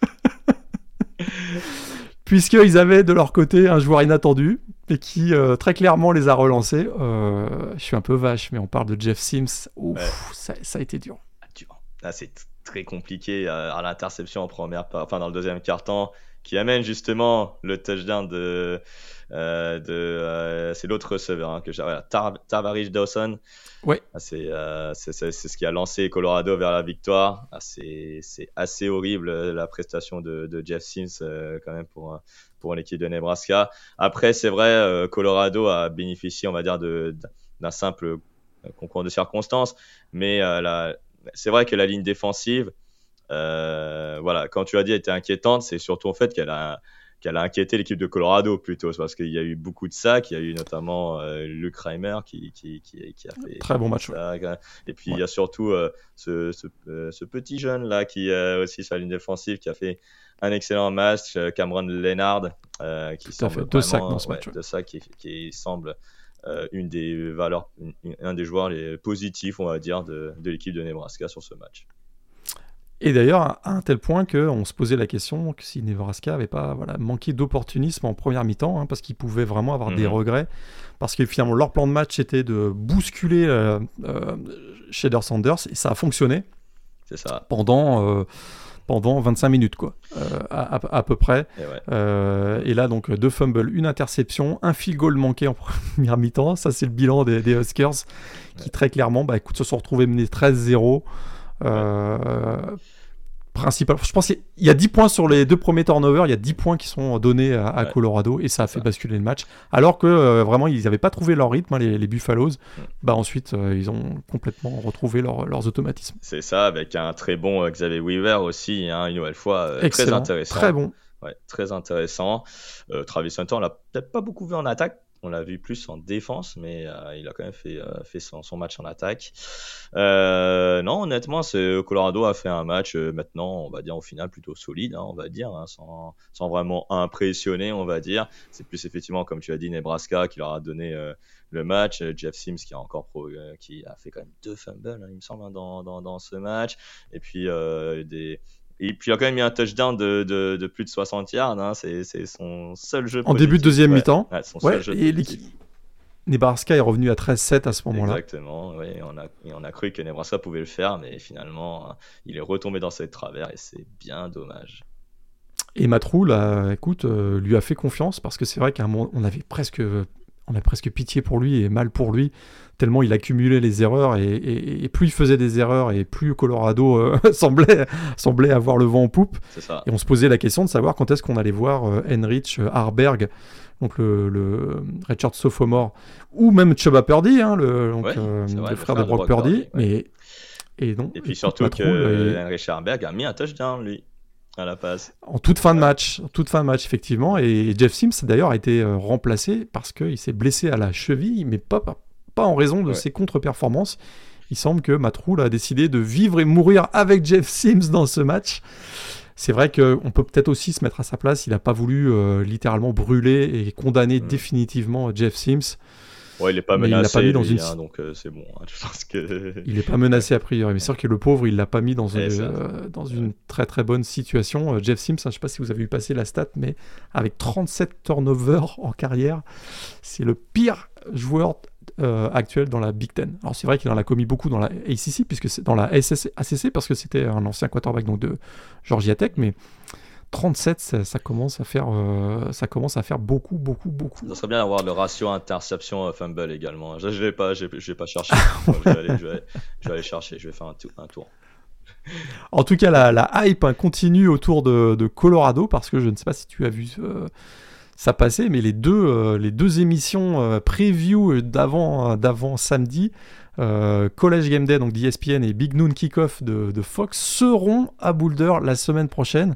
puisque ils avaient de leur côté un joueur inattendu et qui euh, très clairement les a relancés. Euh, je suis un peu vache, mais on parle de Jeff Sims. Ouf, ouais. ça, ça a été dur. dur. Ah, c'est t- très compliqué à, à l'interception en première, enfin dans le deuxième quart-temps, qui amène justement le touchdown de, euh, de euh, c'est l'autre receveur, hein, que j'avais, voilà, Tar- Tarvarich Dawson. Ouais. Ah, c'est, euh, c'est, c'est, c'est ce qui a lancé Colorado vers la victoire. Ah, c'est, c'est assez horrible la prestation de, de Jeff Sims euh, quand même pour, pour l'équipe de Nebraska. Après, c'est vrai, euh, Colorado a bénéficié, on va dire, de, d'un simple concours de circonstances. Mais euh, la, c'est vrai que la ligne défensive, euh, voilà, quand tu l'as dit, elle était inquiétante. C'est surtout en fait qu'elle a... qu'elle a inquiété l'équipe de Colorado plutôt, parce qu'il y a eu beaucoup de sacs, il y a eu notamment euh, Luke Reimer qui, qui, qui, qui a fait très bon match. Sacs, ouais. Et puis ouais. il y a surtout euh, ce, ce, euh, ce petit jeune là qui euh, aussi sur la ligne défensive qui a fait un excellent match, Cameron Lennard, euh, qui semble fait. Deux vraiment, sacs dans ce ouais, match. Ouais. Deux sacs qui, qui semble euh, une des valeurs, une, une, un des joueurs les positifs, on va dire, de, de l'équipe de Nebraska sur ce match. Et d'ailleurs, à un tel point qu'on se posait la question que si Nebraska n'avait pas voilà, manqué d'opportunisme en première mi-temps, hein, parce qu'ils pouvaient vraiment avoir mmh. des regrets, parce que finalement leur plan de match était de bousculer euh, euh, Shedeur Sanders, et ça a fonctionné. C'est ça. Pendant, euh, pendant vingt-cinq minutes, quoi, euh, à, à, à peu près. Et, ouais. euh, et là, donc, deux fumbles, une interception, un field goal manqué en première mi-temps. Ça, c'est le bilan des, des Huskers, ouais. qui très clairement bah, écoute, se sont retrouvés menés treize à zéro. Euh, principal. Je pense qu'il y a dix points sur les deux premiers turnovers, il y a dix points qui sont donnés à, à ouais. Colorado, et ça a fait basculer le match. Alors que euh, vraiment, ils n'avaient pas trouvé leur rythme, hein, les, les Buffaloes. Ouais. Bah, ensuite, euh, ils ont complètement retrouvé leur, leurs automatismes. C'est ça, avec un très bon euh, Xavier Weaver aussi, hein, une nouvelle fois, euh, excellent, très intéressant. Très bon. Ouais, très intéressant. Euh, Travis Hunter, on l'a peut-être pas beaucoup vu en attaque. On l'a vu plus en défense, mais euh, il a quand même fait, euh, fait son, son match en attaque. Euh, non, honnêtement, c'est, Colorado a fait un match, euh, maintenant, on va dire, au final, plutôt solide, hein, on va dire, hein, sans, sans vraiment impressionner, on va dire. C'est plus, effectivement, comme tu as dit, Nebraska qui leur a donné euh, le match. Jeff Sims qui a, encore pro, euh, qui a fait quand même deux fumbles, hein, il me semble, hein, dans, dans, dans ce match. Et puis, euh, des... Et puis, il a quand même eu un touchdown de, de, de plus de soixante yards. Hein. C'est, c'est son seul jeu en positif. Début de deuxième ouais. mi-temps. Ouais, son ouais. seul et jeu et Nebraska est revenu à treize sept à ce moment-là. Exactement. Oui. On a, on a cru que Nebraska pouvait le faire, mais finalement, il est retombé dans ses travers et c'est bien dommage. Et Matt Rule, écoute, euh, lui a fait confiance parce que c'est vrai qu'à un moment, on avait presque... On a presque pitié pour lui et mal pour lui, tellement il accumulait les erreurs et, et, et plus il faisait des erreurs et plus Colorado euh, semblait, semblait avoir le vent en poupe. C'est ça. Et on se posait la question de savoir quand est-ce qu'on allait voir euh, Henrich Harberg, donc le, le Richard Sophomore, ou même Chuba Purdy, hein, le, donc, ouais, euh, vrai, le, frère le frère de Brock, de Brock Purdy. Purdy mais, ouais. et, donc, et puis surtout que et... Henrich Harberg a mis un touchdown, lui. À la passe. En toute fin de match, en toute fin de match effectivement, et Jeff Sims d'ailleurs a été remplacé parce qu'il s'est blessé à la cheville, mais pas, pas, pas en raison de ouais. ses contre-performances. Il semble que Matt Rule a décidé de vivre et mourir avec Jeff Sims dans ce match. C'est vrai qu'on peut peut-être aussi se mettre à sa place, il n'a pas voulu euh, littéralement brûler et condamner mmh. définitivement Jeff Sims. Ouais, il n'est pas mais menacé, pas mis dans lui, une... hein, donc euh, c'est bon. Hein, je pense que... Il n'est pas menacé a priori, mais c'est sûr que le pauvre, il ne l'a pas mis dans une, euh, dans une très très bonne situation. Euh, Jeff Sims, hein, je ne sais pas si vous avez vu passer la stat, mais avec trente-sept turnovers en carrière, c'est le pire joueur euh, actuel dans la Big Ten. Alors c'est vrai qu'il en a commis beaucoup dans la A C C, puisque c'est dans la A C C, parce que c'était un ancien quarterback donc, de Georgia Tech, mais... trente-sept, ça, ça, commence à faire, euh, ça commence à faire beaucoup, beaucoup, beaucoup. Ça serait bien d'avoir le ratio interception-fumble également. Je ne l'ai pas, je l'ai pas cherché. Donc, je, vais aller, je, vais aller, je vais aller chercher, je vais faire un, t- un tour. En tout cas, la, la hype hein, continue autour de, de Colorado parce que je ne sais pas si tu as vu euh, ça passer, mais les deux, euh, les deux émissions euh, preview d'avant, d'avant samedi, euh, College Game Day donc d'E S P N et Big Noon Kickoff de, de Fox seront à Boulder la semaine prochaine.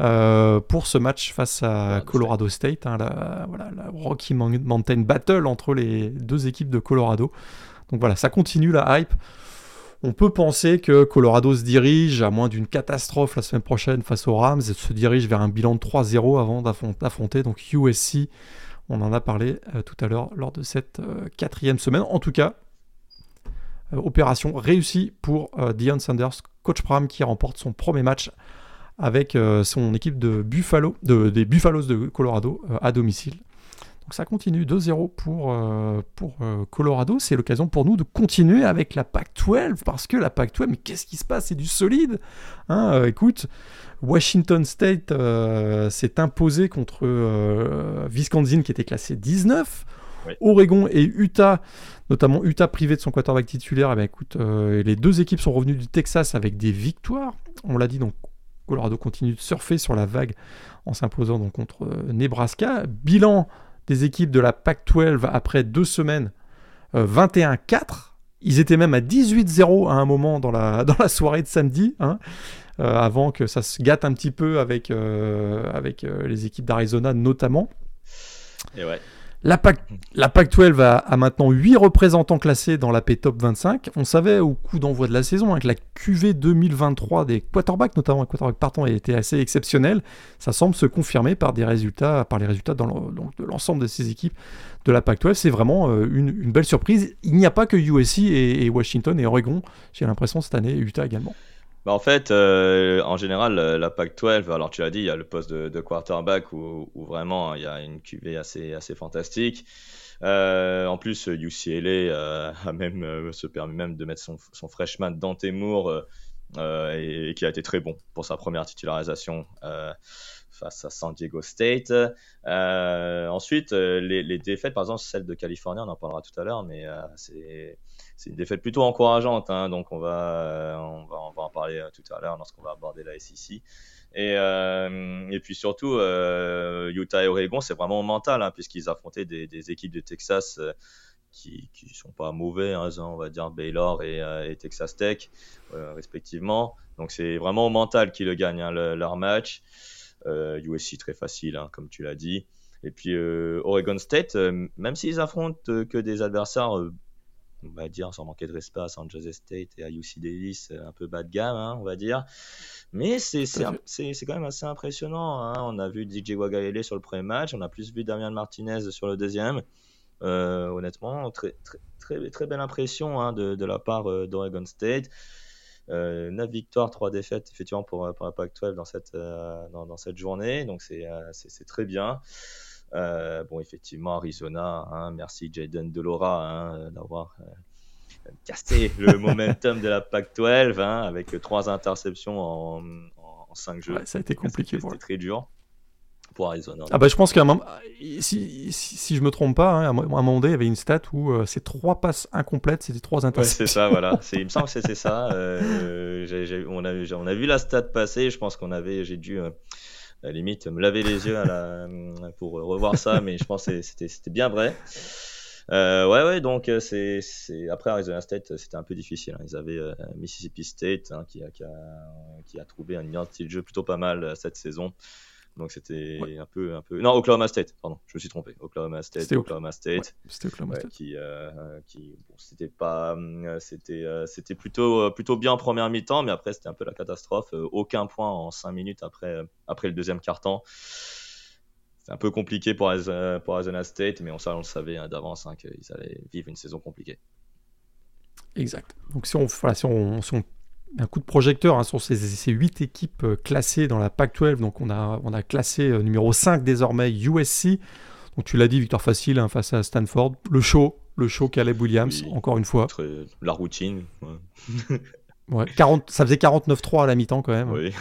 Euh, pour ce match face à Colorado State, hein, la, voilà, la Rocky Mountain Battle entre les deux équipes de Colorado. Donc voilà, ça continue la hype. On peut penser que Colorado se dirige, à moins d'une catastrophe la semaine prochaine face aux Rams, et se dirige vers un bilan de trois zéro avant d'affronter donc U S C. On en a parlé euh, tout à l'heure lors de cette euh, quatrième semaine. En tout cas, euh, opération réussie pour euh, Deion Sanders, coach Pram qui remporte son premier match avec euh, son équipe de Buffalo, de, des Buffaloes de Colorado euh, à domicile. Donc ça continue deux zéro pour, euh, pour euh, Colorado. C'est l'occasion pour nous de continuer avec la Pac douze, parce que la Pac douze, mais qu'est-ce qui se passe? C'est du solide hein, euh, écoute, Washington State euh, s'est imposé contre euh, Wisconsin qui était classé dix-neuf. Oui. Oregon et Utah, notamment Utah privé de son quarterback titulaire. Eh bien, écoute, euh, les deux équipes sont revenues du Texas avec des victoires. On l'a dit, donc Colorado continue de surfer sur la vague en s'imposant donc contre Nebraska. Bilan des équipes de la Pac douze après deux semaines, euh, vingt et un à quatre. Ils étaient même à dix-huit zéro à un moment dans la, dans la soirée de samedi, hein, euh, avant que ça se gâte un petit peu avec, euh, avec euh, les équipes d'Arizona notamment. Et ouais. La Pac, la Pac douze a, a maintenant huit représentants classés dans l'A P Top vingt-cinq. On savait au coup d'envoi de la saison hein, que la Q V deux mille vingt-trois des quarterbacks, notamment un quarterback partant, était assez exceptionnelle. Ça semble se confirmer par, des résultats, par les résultats dans le, donc de l'ensemble de ces équipes de la Pac douze. C'est vraiment euh, une, une belle surprise. Il n'y a pas que U S C et, et Washington et Oregon, j'ai l'impression, cette année, et Utah également. Bah en fait, euh, en général, la Pac douze, alors tu l'as dit, il y a le poste de, de quarterback où, où vraiment il y a une Q V assez, assez fantastique. Euh, en plus, U C L A euh, a même, euh, se permet même de mettre son, son freshman Dante Moore euh, et, et qui a été très bon pour sa première titularisation euh, face à San Diego State. Euh, ensuite, les, les défaites, par exemple, celle de Californie, on en parlera tout à l'heure, mais euh, c'est... c'est une défaite plutôt encourageante, hein, donc on va, euh, on va on va en parler euh, tout à l'heure lorsqu'on va aborder la S E C. Et, euh, et puis surtout, euh, Utah et Oregon, c'est vraiment mental, hein, puisqu'ils affrontaient des, des équipes de Texas euh, qui ne sont pas mauvais, hein, on va dire Baylor et, euh, et Texas Tech, euh, respectivement. Donc c'est vraiment au mental qu'ils le gagnent, hein, le, leur match. Euh, U S C, très facile, hein, comme tu l'as dit. Et puis euh, Oregon State, euh, même s'ils affrontent euh, que des adversaires, euh, on va dire, sans manquer de respect à San Jose State et à U C Davis, un peu bas de gamme, hein, on va dire. Mais c'est, c'est, un, c'est, c'est quand même assez impressionnant. Hein. On a vu D J Wagayele sur le premier match, on a plus vu Damian Martinez sur le deuxième. Euh, honnêtement, très, très, très, très belle impression, hein, de, de la part euh, d'Oregon State. Euh, neuf victoires, trois défaites effectivement pour, pour la Pac douze dans cette, euh, dans, dans cette journée. Donc c'est, euh, c'est, c'est très bien. Euh, bon, effectivement, Arizona, hein, merci Jaden Delora, hein, d'avoir euh, cassé le momentum de la Pac douze, hein, avec trois interceptions en, en cinq jeux. Ouais, ça a été compliqué. C'était, pour c'était très dur pour Arizona. Ah bah, je pense qu'à un moment, si, si, si je me trompe pas, hein, à un moment donné, il y avait une stat où euh, c'est trois passes incomplètes, c'était trois interceptions. Ouais, c'est ça, voilà. C'est, il me semble que c'est, c'est ça. Euh, j'ai, j'ai, on, a, j'ai, on a vu la stat passer, je pense qu'on avait, j'ai dû... Euh, à la limite, me laver les yeux à la... pour revoir ça, mais je pense que c'était, c'était bien vrai. Euh, ouais, ouais, donc c'est, c'est... après Arizona State, c'était un peu difficile. Hein. Ils avaient euh, Mississippi State, hein, qui, a, qui, a, qui a trouvé une identité de jeu plutôt pas mal euh, cette saison. Donc c'était ouais. un peu, un peu. Non, Oklahoma State, pardon, je me suis trompé. Oklahoma State, c'était Oklahoma State. Ouais, c'était Oklahoma State. Ouais, qui, euh, qui, bon, c'était pas, c'était, c'était plutôt, plutôt bien en première mi-temps, mais après c'était un peu la catastrophe. Aucun point en cinq minutes après, après le deuxième quart-temps. C'est un peu compliqué pour Arizona, pour Arizona State, mais on, ça, on le savait hein, d'avance, hein, qu'ils allaient vivre une saison compliquée. Exact. Donc si on, voilà, si on, si on... un coup de projecteur, hein, sur ces, ces huit équipes classées dans la Pac douze. Donc on a, on a classé euh, numéro cinq désormais U S C. Donc tu l'as dit, victoire facile, hein, face à Stanford. Le show, le show Caleb Williams, oui, encore une fois. Très, la routine. Ouais. Ouais, quarante, ça faisait quarante-neuf trois à la mi-temps quand même. Oui.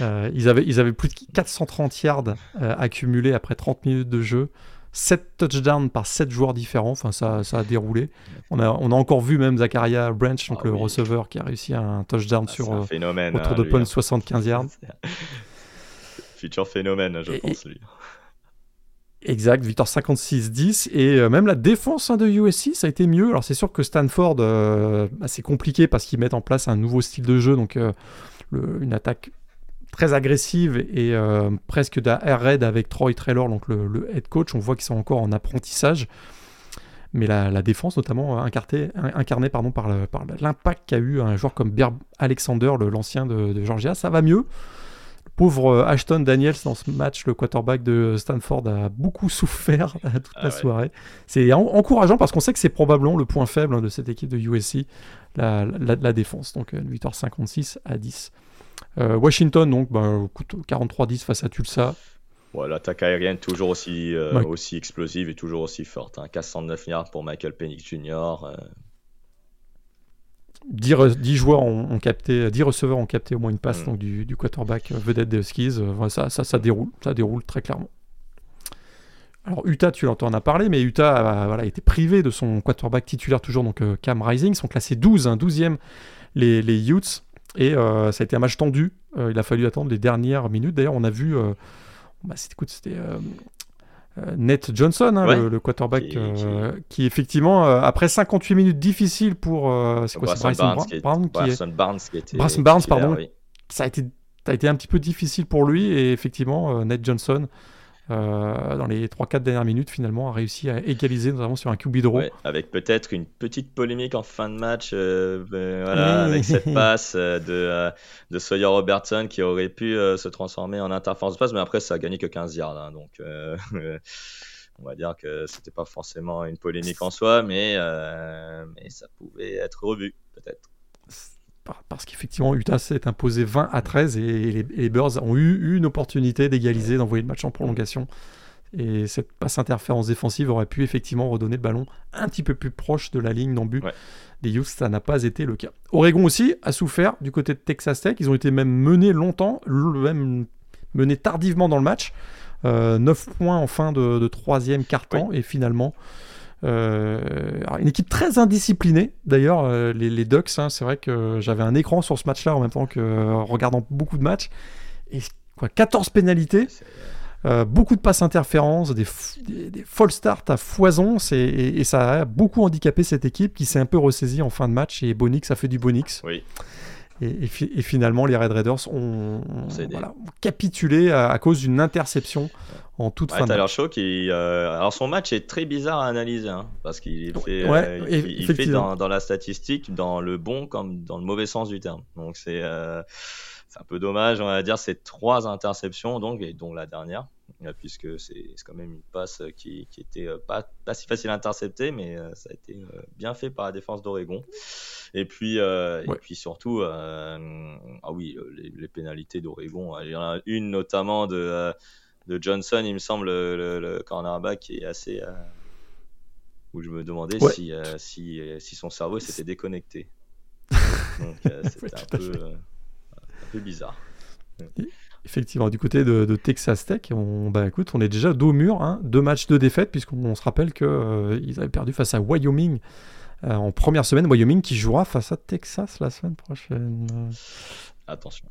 Euh, ils, avaient, ils avaient plus de quatre cent trente yards euh, accumulés après trente minutes de jeu. sept touchdowns par sept joueurs différents, enfin, ça, ça a déroulé. On a, on a encore vu même Zachariah Branch, donc ah, le oui. receveur qui a réussi un touchdown ah, sur un phénomène, autour hein, de Pond, soixante-quinze yards. Un... Futur phénomène, je et, pense, lui. Exact, victoire cinquante-six dix. Et euh, même la défense hein, de U S C, ça a été mieux. Alors c'est sûr que Stanford, euh, bah, c'est compliqué parce qu'ils mettent en place un nouveau style de jeu, donc euh, le, une attaque très agressive et euh, presque d'un air raid avec Troy Traylor, donc le, le head coach. On voit qu'ils sont encore en apprentissage, mais la, la défense notamment incartée, incarnée pardon, par, le, par l'impact qu'a eu un joueur comme Bear Alexander, le, l'ancien de, de Georgia. Ça va mieux. Le pauvre Ashton Daniels dans ce match, le quarterback de Stanford, a beaucoup souffert toute ah la ouais. soirée. C'est en, encourageant parce qu'on sait que c'est probablement le point faible hein, de cette équipe de U S C, la, la, la défense. Donc une victoire cinquante-six à dix. Euh, Washington, donc, ben, quarante-trois dix face à Tulsa. Ouais, l'attaque aérienne toujours aussi, euh, ouais. aussi explosive et toujours aussi forte. Hein. quatre cent neuf yards pour Michael Penix junior Euh... dix, re- dix, joueurs ont, ont capté, dix receveurs ont capté au moins une passe, mm. donc du, du quarterback vedette des Huskies. Euh, ça, ça, ça, déroule, ça déroule très clairement. Alors Utah, tu l'entends, a parlé, mais Utah a, voilà, a été privé de son quarterback titulaire toujours, donc euh, Cam Rising. Ils sont classés douze, hein, douzième les, les Utes. Et euh, ça a été un match tendu. Euh, il a fallu attendre les dernières minutes. D'ailleurs, on a vu... Euh, bah, c'était, écoute, c'était euh, euh, Nate Johnson, hein, ouais, le, le quarterback, qui, euh, qui... qui effectivement, euh, après cinquante-huit minutes difficiles pour... Euh, c'est quoi, c'est Bryson Barnes qui Bryson Barnes, qui était... Bryson Barnes, pardon. Oui. Ça a été, ça a été un petit peu difficile pour lui. Et effectivement, euh, Nate Johnson... Euh, dans les trois quatre dernières minutes, finalement, a réussi à égaliser, notamment sur un Q B draw. Ouais, avec peut-être une petite polémique en fin de match, euh, euh, voilà, avec cette passe euh, de, euh, de Sawyer Robertson qui aurait pu euh, se transformer en interférence de passe, mais après, ça a gagné que quinze yards. Hein, donc, euh, on va dire que c'était pas forcément une polémique en soi, mais, euh, mais ça pouvait être revu, peut-être. Parce qu'effectivement, Utah s'est imposé vingt à treize et les, et les Birds ont eu une opportunité d'égaliser, d'envoyer le match en prolongation. Et cette passe interférence défensive aurait pu effectivement redonner le ballon un petit peu plus proche de la ligne d'en-but ouais. des Utes. Ça n'a pas été le cas. Oregon aussi a souffert du côté de Texas Tech. Ils ont été même menés longtemps, même menés tardivement dans le match. Euh, neuf points en fin de, de troisième quart-temps. Oui. Et finalement, Euh, une équipe très indisciplinée d'ailleurs, euh, les, les Ducks, hein, c'est vrai que j'avais un écran sur ce match-là en même temps que euh, regardant beaucoup de matchs, et quoi, quatorze pénalités, euh, beaucoup de passes interférences, des, f- des, des false starts à foison, c'est, et, et ça a beaucoup handicapé cette équipe qui s'est un peu ressaisie en fin de match, et Bonix a fait du Bonix. Oui. Et, et, fi- et finalement les Red Raiders ont, on voilà, ont capitulé à, à cause d'une interception en toute ouais, fin de match. Euh, alors son match est très bizarre à analyser, hein, parce qu'il fait, ouais, euh, il, il fait dans, dans la statistique, dans le bon comme dans le mauvais sens du terme. Donc c'est, euh, c'est un peu dommage, on va dire, ces trois interceptions, donc, et dont la dernière, puisque c'est, c'est quand même une passe qui, qui était pas, pas si facile à intercepter, mais ça a été bien fait par la défense d'Oregon. Et puis, euh, ouais. et puis surtout, euh, ah oui, les, les pénalités d'Oregon, il y en a une notamment de... Euh, de Johnson, il me semble, le, le cornerback, qui est assez euh, où je me demandais ouais. si, euh, si, si son cerveau s'était déconnecté. Donc euh, c'était un, peu, euh, un peu bizarre. Et effectivement, du côté de, de Texas Tech, on, bah, écoute, on est déjà dos au mur, hein, deux matchs de défaite, puisqu'on se rappelle qu'ils euh, avaient perdu face à Wyoming euh, en première semaine. Wyoming qui jouera face à Texas la semaine prochaine. Attention.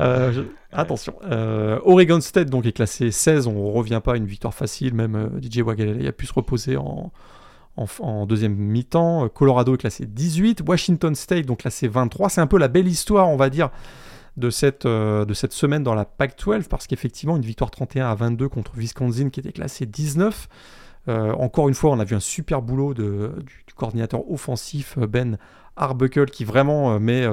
Euh, je... ouais. Attention. Euh, Oregon State donc est classé seize. On ne revient pas à une victoire facile. Même euh, D J Wagalele a pu se reposer en, en, en deuxième mi-temps. Colorado est classé dix-huit. Washington State donc classé vingt-trois. C'est un peu la belle histoire, on va dire, de cette, euh, de cette semaine dans la Pac douze, parce qu'effectivement une victoire trente et un à vingt-deux contre Wisconsin qui était classé dix-neuf. Euh, encore une fois, on a vu un super boulot de, du, du coordinateur offensif Ben Arbuckle, qui vraiment met,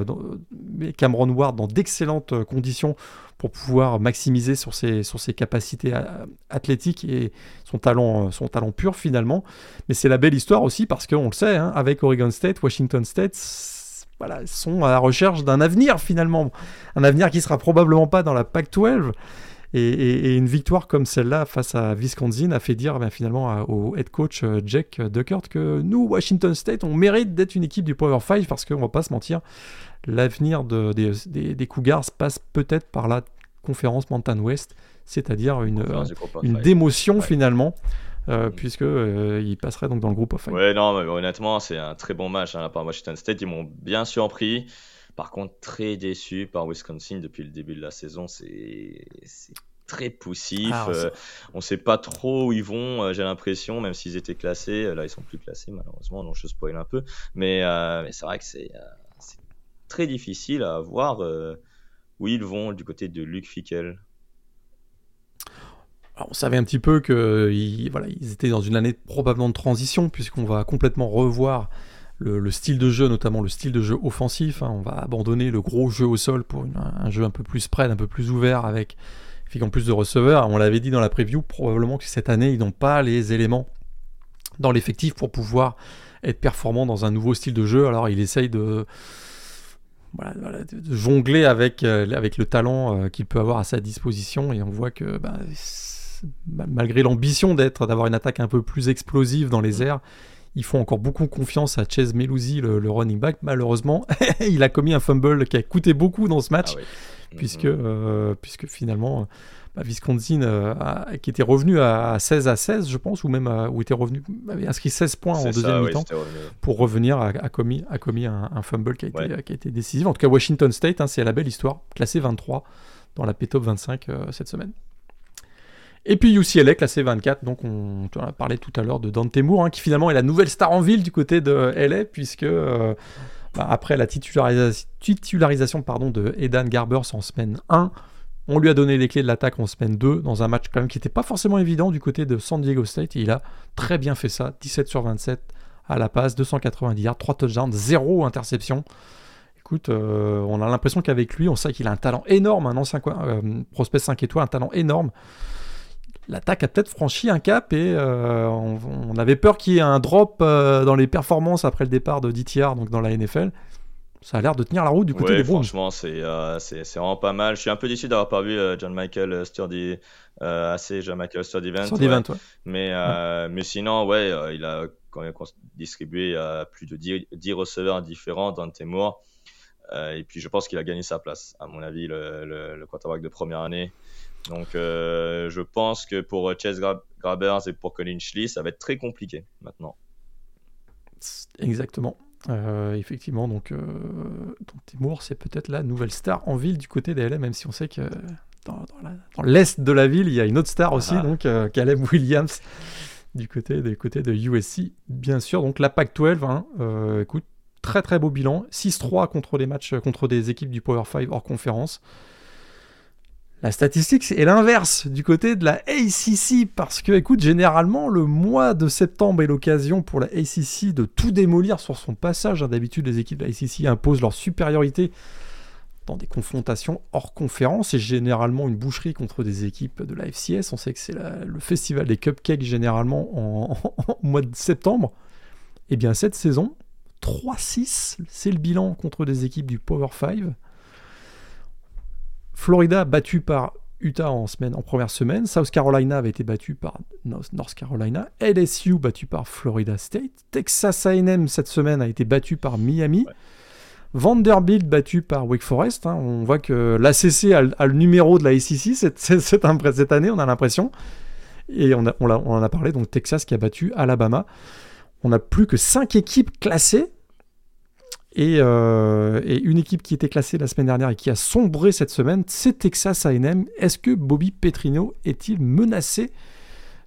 met Cameron Ward dans d'excellentes conditions pour pouvoir maximiser sur ses, sur ses capacités athlétiques et son talent, son talent pur finalement. Mais c'est la belle histoire aussi parce qu'on le sait, hein, avec Oregon State, Washington State, voilà, sont à la recherche d'un avenir finalement, un avenir qui ne sera probablement pas dans la Pac douze. Et, et, et une victoire comme celle-là face à Wisconsin a fait dire ben, finalement à, au head coach Jake Duckert que nous, Washington State, on mérite d'être une équipe du Power cinq parce qu'on ne va pas se mentir, l'avenir de, des, des, des Cougars passe peut-être par la conférence Mountain West, c'est-à-dire une, euh, une démotion ouais. finalement. Euh, puisque euh, il passerait donc dans le groupe of five. Ouais, non, mais honnêtement, c'est un très bon match, hein, à part Washington State, ils m'ont bien surpris. Par contre, très déçu par Wisconsin depuis le début de la saison, c'est, c'est très poussif. Ah, euh, on ne sait pas trop où ils vont, euh, j'ai l'impression, même s'ils étaient classés. Là, ils ne sont plus classés, malheureusement, donc je spoil un peu. Mais, euh, mais c'est vrai que c'est, euh, c'est très difficile à voir euh, où ils vont du côté de Luke Fickell. Alors, on savait un petit peu qu'ils voilà, ils étaient dans une année probablement de transition, puisqu'on va complètement revoir le, le style de jeu, notamment le style de jeu offensif. Hein. On va abandonner le gros jeu au sol pour une, un jeu un peu plus spread, un peu plus ouvert, avec en plus de receveurs. On l'avait dit dans la preview, probablement que cette année, ils n'ont pas les éléments dans l'effectif pour pouvoir être performants dans un nouveau style de jeu. Alors, ils essayent de... Voilà, voilà, de jongler avec, euh, avec le talent euh, qu'il peut avoir à sa disposition, et on voit que bah, malgré l'ambition d'être, d'avoir une attaque un peu plus explosive dans les airs, ils font encore beaucoup confiance à Chase Melusi, le, le running back. Malheureusement, il a commis un fumble qui a coûté beaucoup dans ce match, ah oui. puisque, euh, puisque finalement bah, Wisconsin, euh, a, qui était revenu à seize à seize, je pense, ou même à, où était revenu, avait inscrit seize points C'est en deuxième ça, mi-temps, oui, pour revenir, a, a commis, a commis un, un fumble qui a, ouais. été, qui a été décisif. En tout cas, Washington State, hein, c'est la belle histoire, classé vingt-trois dans la P-Top vingt-cinq euh, cette semaine. Et puis U C L A, classé vingt-quatre, donc on, on a parlé tout à l'heure de Dante Moore, hein, qui finalement est la nouvelle star en ville du côté de L A, puisque euh, bah, après la titularisa- titularisation pardon, de Edan Garbers en semaine un, on lui a donné les clés de l'attaque en semaine deux, dans un match quand même qui n'était pas forcément évident du côté de San Diego State, et il a très bien fait ça, dix-sept sur vingt-sept à la passe, deux cent quatre-vingt-dix yards, trois touchdowns, zéro interception. Écoute, euh, on a l'impression qu'avec lui, on sait qu'il a un talent énorme, un ancien euh, prospect cinq étoiles, un talent énorme. L'attaque a peut-être franchi un cap, et euh, on, on avait peur qu'il y ait un drop euh, dans les performances après le départ de D T R, donc dans la N F L. Ça a l'air de tenir la route du côté ouais, des Browns. Franchement, c'est, euh, c'est, c'est vraiment pas mal. Je suis un peu déçu d'avoir pas vu euh, John Michael Sturdy, euh, assez John Michael Sturdy Event. Ouais. Ouais. Mais, euh, ouais. mais sinon, ouais, euh, il a quand même distribué euh, plus de dix, dix receveurs différents dans Dante Moore. Euh, et puis, je pense qu'il a gagné sa place, à mon avis, le, le, le quarterback de première année. Donc, euh, je pense que pour Chase Grabbers et pour Colin Schley, ça va être très compliqué maintenant. Exactement. Euh, effectivement, donc euh, Dante Moore, c'est peut-être la nouvelle star en ville du côté d'A L M, même si on sait que euh, dans, dans, la, dans l'est de la ville, il y a une autre star aussi, ah. donc euh, Caleb Williams du côté, du côté de U S C, bien sûr. Donc la Pac douze, hein, euh, écoute, très très beau bilan, six trois contre les matchs contre des équipes du Power cinq hors conférence. La statistique est l'inverse du côté de la A C C parce que, écoute, généralement, le mois de septembre est l'occasion pour la A C C de tout démolir sur son passage. D'habitude, les équipes de la A C C imposent leur supériorité dans des confrontations hors conférence et généralement une boucherie contre des équipes de la F C S. On sait que c'est la, le festival des cupcakes généralement en, en, en mois de septembre. Eh bien, cette saison, trois six, c'est le bilan contre des équipes du Power cinq. Florida battu par Utah en, semaine, en première semaine. South Carolina avait été battu par North Carolina. L S U battu par Florida State. Texas A and M cette semaine a été battu par Miami. Ouais. Vanderbilt battu par Wake Forest. Hein. On voit que l'A C C a, a le numéro de la S E C cette, cette, cette, cette année, on a l'impression. Et on, a, on, a, on en a parlé. Donc Texas qui a battu Alabama. On n'a plus que cinq équipes classées. Et, euh, et une équipe qui était classée la semaine dernière et qui a sombré cette semaine, c'est Texas A and M. Est-ce que Bobby Petrino est-il menacé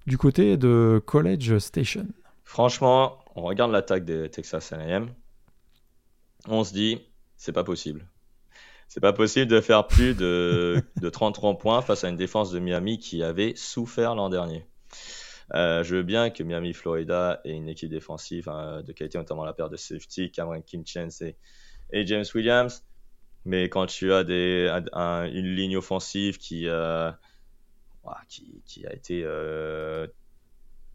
du côté de College Station ? Franchement, on regarde l'attaque de Texas A and M, on se dit, c'est pas possible. C'est pas possible de faire plus de, de trente-trois points face à une défense de Miami qui avait souffert l'an dernier. Euh, je veux bien que Miami, Florida ait une équipe défensive hein, de qualité, notamment la paire de safety, Cameron Kinchens et, et James Williams. Mais quand tu as des, un, un, une ligne offensive qui, euh, qui, qui a été euh,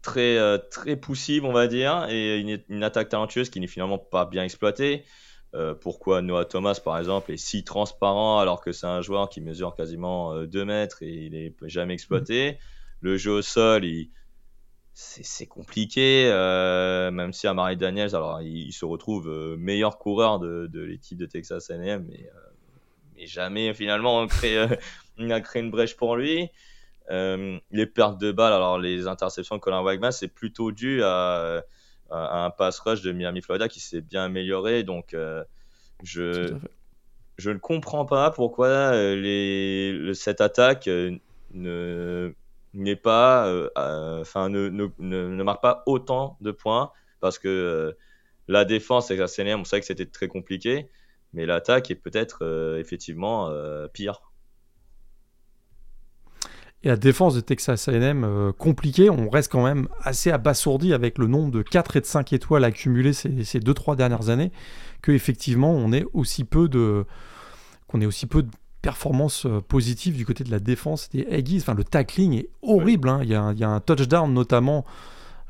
très, très poussive, on va dire, et une, une attaque talentueuse qui n'est finalement pas bien exploitée, euh, pourquoi Noah Thomas, par exemple, est si transparent alors que c'est un joueur qui mesure quasiment deux mètres et il n'est jamais exploité. Le jeu au sol, il... C'est, c'est compliqué, euh, même si Amari Daniels, alors il, il se retrouve euh, meilleur coureur de, de l'équipe de Texas A and M, mais, euh, mais jamais finalement on, crée, euh, on a créé une brèche pour lui. Euh, les pertes de balles, alors les interceptions de Colin Wagman, c'est plutôt dû à, à un pass rush de Miami Florida qui s'est bien amélioré, donc euh, je, je ne comprends pas pourquoi les, les, cette attaque ne... n'est pas, enfin euh, euh, ne, ne, ne marque pas autant de points parce que euh, la défense avec la C N M, on savait que c'était très compliqué, mais l'attaque est peut-être euh, effectivement euh, pire. Et la défense de Texas A and M euh, compliquée, on reste quand même assez abasourdi avec le nombre de quatre et de cinq étoiles accumulées ces, ces deux trois dernières années, que effectivement on est aussi peu de, qu'on est aussi peu de performance positive du côté de la défense des Aggies. Enfin, le tackling est horrible. Hein. Il, y a un, il y a un touchdown notamment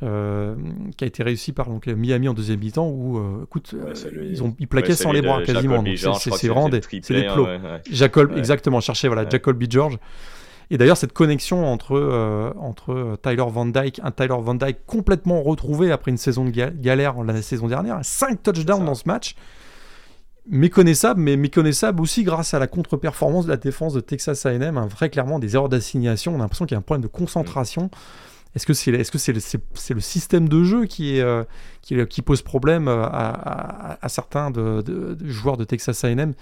euh, qui a été réussi par donc, Miami en deuxième mi-temps où, euh, écoute, ouais, celui, ils, ont, ils plaquaient ouais, sans les bras quasiment. Donc, George, c'est, c'est, c'est vraiment des, c'est des plots. Hein, ouais, ouais. Jacob, ouais. Exactement, chercher voilà, ouais. Jacobi George. Et d'ailleurs, cette connexion entre, euh, entre Tyler Van Dyke, un Tyler Van Dyke complètement retrouvé après une saison de galère la saison dernière, cinq touchdowns dans ce match. Méconnaissable, mais méconnaissable aussi grâce à la contre-performance de la défense de Texas A and M. Hein, vrai, clairement, des erreurs d'assignation. On a l'impression qu'il y a un problème de concentration. Est-ce que c'est, est-ce que c'est, le, c'est, c'est le système de jeu qui, est, euh, qui, qui pose problème à, à, à certains de, de, de joueurs de Texas A and M,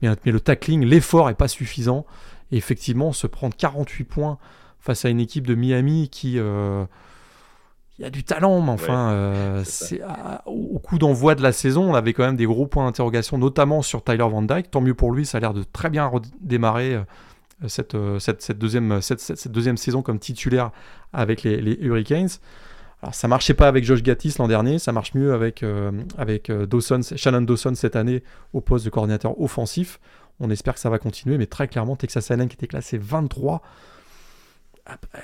mais, mais le tackling, l'effort n'est pas suffisant. Et effectivement, se prendre quarante-huit points face à une équipe de Miami qui... Euh, il y a du talent, mais enfin, ouais, euh, c'est c'est, à, au coup d'envoi de la saison, on avait quand même des gros points d'interrogation, notamment sur Tyler Van Dyke. Tant mieux pour lui, ça a l'air de très bien redémarrer euh, cette, euh, cette, cette, deuxième, cette, cette, cette deuxième saison comme titulaire avec les, les Hurricanes. Alors, ça ne marchait pas avec Josh Gattis l'an dernier, ça marche mieux avec, euh, avec Dawson, Shannon Dawson cette année au poste de coordinateur offensif. On espère que ça va continuer, mais très clairement, Texas A and M qui était classé vingt-trois,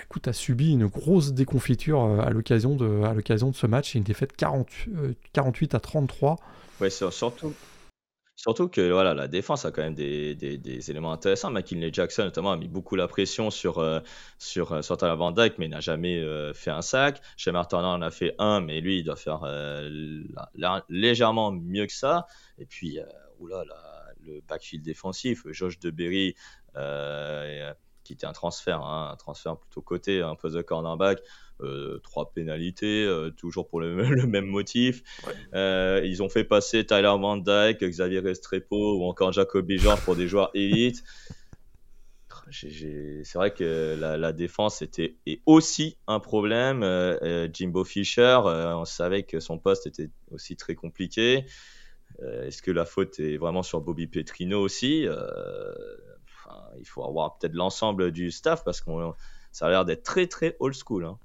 écoute, a subi une grosse déconfiture à l'occasion de, à l'occasion de ce match et une défaite quarante, quarante-huit à trente-trois. Ouais, surtout, surtout que voilà, la défense a quand même des, des, des éléments intéressants. McKinley Jackson, notamment, a mis beaucoup la pression sur, euh, sur, sur Tyler Van Dyke, mais n'a jamais euh, fait un sac. Shemar Turner en a fait un, mais lui, il doit faire euh, la, la, légèrement mieux que ça. Et puis, euh, oulala, le backfield défensif, Josh DeBerry. Euh, qui était un transfert, hein, un transfert plutôt coté, un poste de cornerback, euh, trois pénalités, euh, toujours pour le, le même motif. Ouais. Euh, ils ont fait passer Tyler Van Dyke, Xavier Restrepo ou encore Jacobi George pour des joueurs élites. J'ai, j'ai... C'est vrai que la, la défense était est aussi un problème. Euh, Jimbo Fisher, euh, on savait que son poste était aussi très compliqué. Euh, est-ce que la faute est vraiment sur Bobby Petrino aussi? euh... Il faut avoir peut-être l'ensemble du staff parce que ça a l'air d'être très très old school. Hein.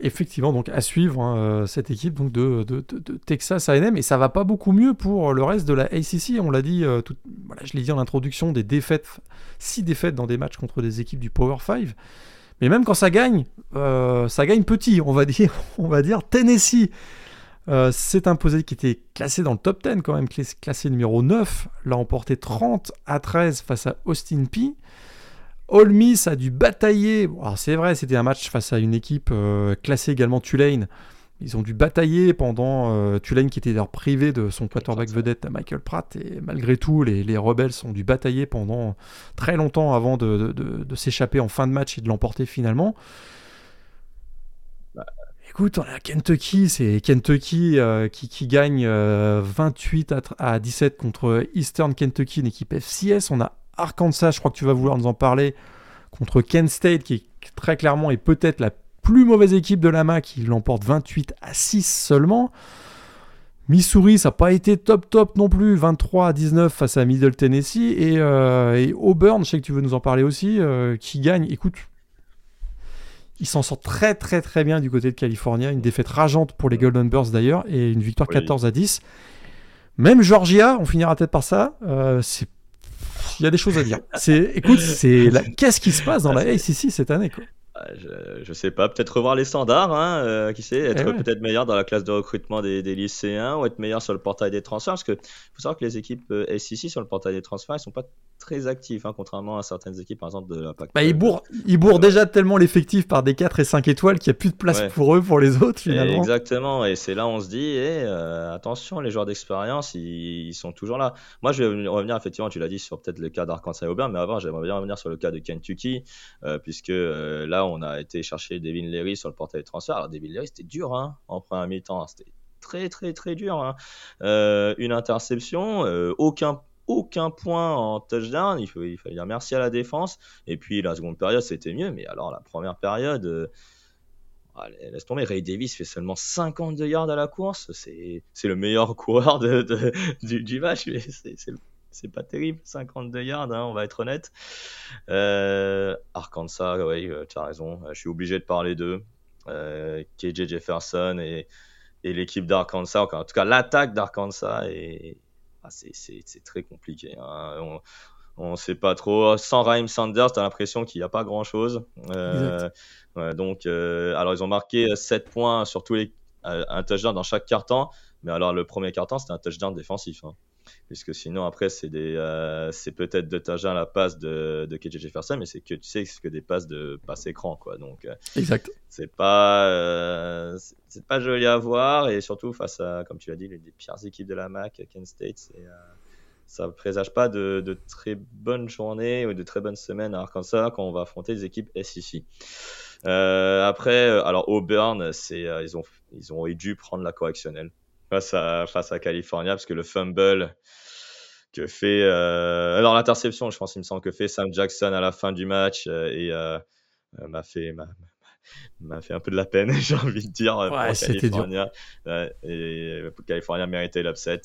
Effectivement, donc à suivre hein, cette équipe donc de, de, de, de Texas A and M, et ça va pas beaucoup mieux pour le reste de la A C C. On l'a dit, euh, tout, voilà, je l'ai dit en introduction, des défaites, six défaites dans des matchs contre des équipes du Power cinq. Mais même quand ça gagne, euh, ça gagne petit, on va dire, on va dire Tennessee. Euh, c'est imposé, qui était classé dans le top dix quand même, classé numéro neuf, l'a emporté trente à treize face à Austin Peay. Ole Miss a dû batailler, alors c'est vrai, c'était un match face à une équipe euh, classée également Tulane, ils ont dû batailler pendant euh, Tulane qui était d'ailleurs privé de son quarterback vedette Michael Pratt, et malgré tout les, les rebelles ont dû batailler pendant très longtemps avant de, de, de, de s'échapper en fin de match et de l'emporter finalement. Bah. Écoute, on a Kentucky, c'est Kentucky euh, qui, qui gagne euh, vingt-huit à dix-sept contre Eastern Kentucky, une équipe F C S. On a Arkansas, je crois que tu vas vouloir nous en parler, contre Kent State, qui est très clairement est peut-être la plus mauvaise équipe de l'A M A, qui l'emporte vingt-huit à six seulement. Missouri, ça n'a pas été top top non plus, vingt-trois à dix-neuf face à Middle Tennessee. Et, euh, et Auburn, je sais que tu veux nous en parler aussi, euh, qui gagne, écoute... Ils s'en sortent très très très bien du côté de Californie. Une défaite rageante pour les Golden Bears d'ailleurs, et une victoire oui. quatorze à dix. Même Georgia, on finira peut-être par ça. Euh, c'est... Il y a des choses à dire. C'est... Écoute, c'est la... qu'est-ce qui se passe dans ah, la A C C cette année quoi. Je ne sais pas, peut-être revoir les standards, hein, euh, qui sait, être ouais. peut-être meilleur dans la classe de recrutement des, des lycéens, ou être meilleur sur le portail des transferts, parce qu'il faut savoir que les équipes S E C sur le portail des transferts, ils ne sont pas très actifs, hein, contrairement à certaines équipes, par exemple de la Pac-twelve. Bah, ils bourrent, ils bourrent ouais. déjà tellement l'effectif par des quatre et cinq étoiles qu'il n'y a plus de place ouais. pour eux, pour les autres finalement. Et exactement, et c'est là où on se dit, eh, euh, attention, les joueurs d'expérience, ils, ils sont toujours là. Moi je vais revenir, effectivement, tu l'as dit, sur peut-être le cas d'Arkansas et Auburn, mais avant j'aimerais bien revenir sur le cas de Kentucky, euh, puisque euh, là, on a été chercher Devin Leary sur le portail des transferts. Alors Devin Leary, c'était dur hein, en première mi-temps, hein, c'était très très très dur. Hein. Euh, une interception, euh, aucun aucun point en touchdown. Il, il fallait dire merci à la défense. Et puis la seconde période, c'était mieux. Mais alors la première période, euh, allez, laisse tomber. Ray Davis fait seulement cinquante-deux yards à la course. C'est c'est le meilleur coureur de, de, du, du match. Mais c'est, c'est... c'est pas terrible, cinquante-deux yards, hein, on va être honnête. Euh, Arkansas, oui, tu as raison, je suis obligé de parler d'eux. Euh, K J Jefferson et, et l'équipe d'Arkansas, en tout cas l'attaque d'Arkansas, et, ah, c'est, c'est, c'est très compliqué. Hein. On ne sait pas trop. Sans Raheem Sanders, tu as l'impression qu'il n'y a pas grand-chose. Euh, ouais, donc, euh, alors, ils ont marqué sept points sur tous les. Un touchdown dans chaque quart-temps, mais alors le premier quart-temps, c'était un touchdown défensif. Hein. Puisque sinon, après, c'est, des, euh, c'est peut-être de Taja la passe de, de K J Jefferson, mais c'est que tu sais c'est que des passes de passe-écran. Quoi. Donc, euh, exact. C'est pas, euh, c'est, c'est pas joli à voir, et surtout face à, comme tu l'as dit, l'une des pires équipes de la M A C, Kent State, c'est, euh, ça ne présage pas de, de très bonnes journées ou de très bonnes semaines à Arkansas quand on va affronter des équipes S E C. Euh, après, alors Auburn, c'est, euh, ils, ont, ils ont dû prendre la correctionnelle. Face à, face à California, parce que le fumble que fait euh, alors l'interception, je pense il me semble que fait Sam Jackson à la fin du match, euh, et euh, m'a fait m'a, m'a fait un peu de la peine, j'ai envie de dire, ouais, pour California, euh, et California méritait l'upset.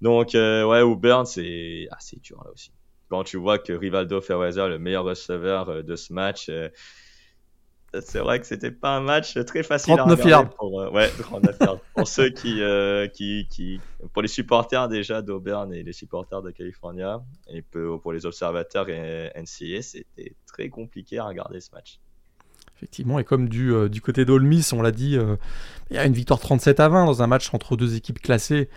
Donc euh, ouais, Auburn, c'est ah, c'est dur là aussi. Quand tu vois que Rivaldo Fairweather, le meilleur receveur de ce match, euh, c'est vrai que c'était pas un match très facile à regarder pour, euh, ouais, trente-neuf yards. Pour ceux qui, euh, qui, qui, pour les supporters déjà d'Auburn et les supporters de California, et pour les observateurs et N C A A, c'était très compliqué à regarder ce match. Effectivement, et comme du, euh, du côté d'Ole Miss, on l'a dit, euh, il y a une victoire trente-sept à vingt dans un match entre deux équipes classées.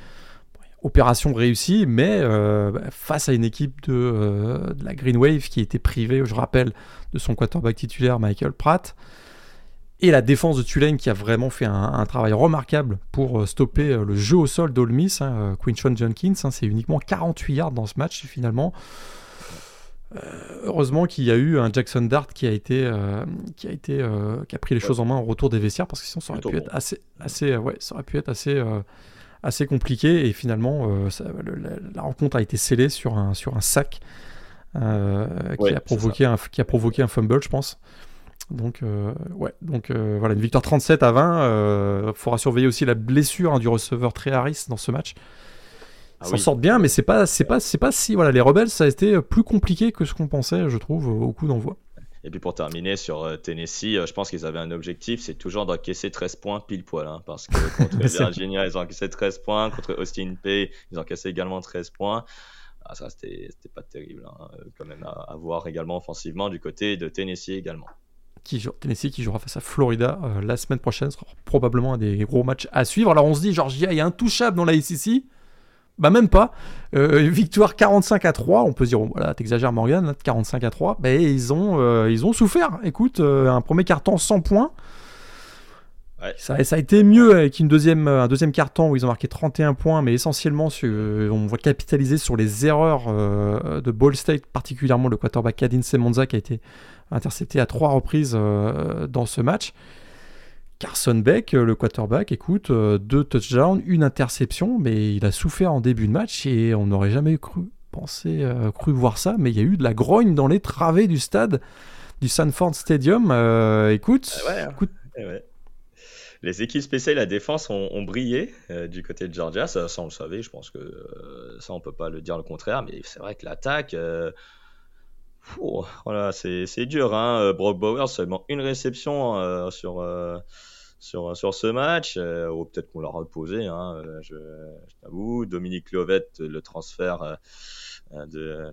Opération réussie, mais euh, face à une équipe de, euh, de la Green Wave qui était privée, je rappelle, de son quarterback titulaire Michael Pratt, et la défense de Tulane qui a vraiment fait un, un travail remarquable pour stopper le jeu au sol d'Ole Miss. Hein, Quinshon Judkins, hein, c'est uniquement quarante-huit yards dans ce match finalement. Euh, heureusement qu'il y a eu un Jackson Dart qui a été, euh, qui a été, euh, qui a pris les ouais. choses en main au retour des vestiaires, parce que sinon ça aurait pu bon. être assez, assez, ouais, ça aurait pu être assez, euh, assez compliqué. Et finalement, euh, ça, le, la, la rencontre a été scellée sur un, sur un sac euh, qui ouais, a provoqué un, qui a provoqué un fumble, je pense. Donc, euh, ouais, donc euh, voilà, une victoire trente-sept à vingt. Euh, faudra surveiller aussi la blessure hein, du receveur Trey Harris dans ce match. Ils s'en oui. sortent bien, mais c'est pas, c'est pas, c'est pas si. Voilà, les Rebels, ça a été plus compliqué que ce qu'on pensait, je trouve, au coup d'envoi. Et puis pour terminer sur Tennessee, je pense qu'ils avaient un objectif, c'est toujours d'encaisser treize points pile poil, hein, parce que contre Virginia, ils ont encaissé treize points, contre Austin Peay, ils ont encaissé également treize points. Ah, ça, c'était, c'était pas terrible, hein, quand même, à, à voir également offensivement du côté de Tennessee également. Qui joue, Tennessee qui jouera face à Florida euh, la semaine prochaine, ce sera probablement un des gros matchs à suivre. Alors on se dit, Georgia est intouchable dans la S E C. Bah même pas, euh, victoire quarante-cinq à trois, on peut se dire, oh, voilà, t'exagères Morgan, là, quarante-cinq à trois, mais ils ont, euh, ils ont souffert, écoute, euh, un premier quart-temps cent points, ouais. ça, ça a été mieux avec une deuxième, un deuxième quart-temps où ils ont marqué trente et un points, mais essentiellement sur, on va capitaliser sur les erreurs euh, de Ball State, particulièrement le quarterback Adin Semonza qui a été intercepté à trois reprises euh, dans ce match. Carson Beck, le quarterback, écoute, deux touchdowns, une interception, mais il a souffert en début de match et on n'aurait jamais cru, pensé, euh, cru voir ça, mais il y a eu de la grogne dans les travées du stade, du Sanford Stadium. Euh, écoute, ouais, écoute... Ouais. Les équipes spéciales et la défense ont, ont brillé euh, du côté de Georgia, ça, ça on le savait, je pense que euh, ça on peut pas le dire le contraire, mais c'est vrai que l'attaque... Euh... Oh, voilà, c'est, c'est dur, hein. Brock Bowers, seulement une réception euh, sur, euh, sur, sur ce match, euh, ou peut-être qu'on l'a reposé, hein, je, je t'avoue. Dominique Lovett, le transfert euh, de,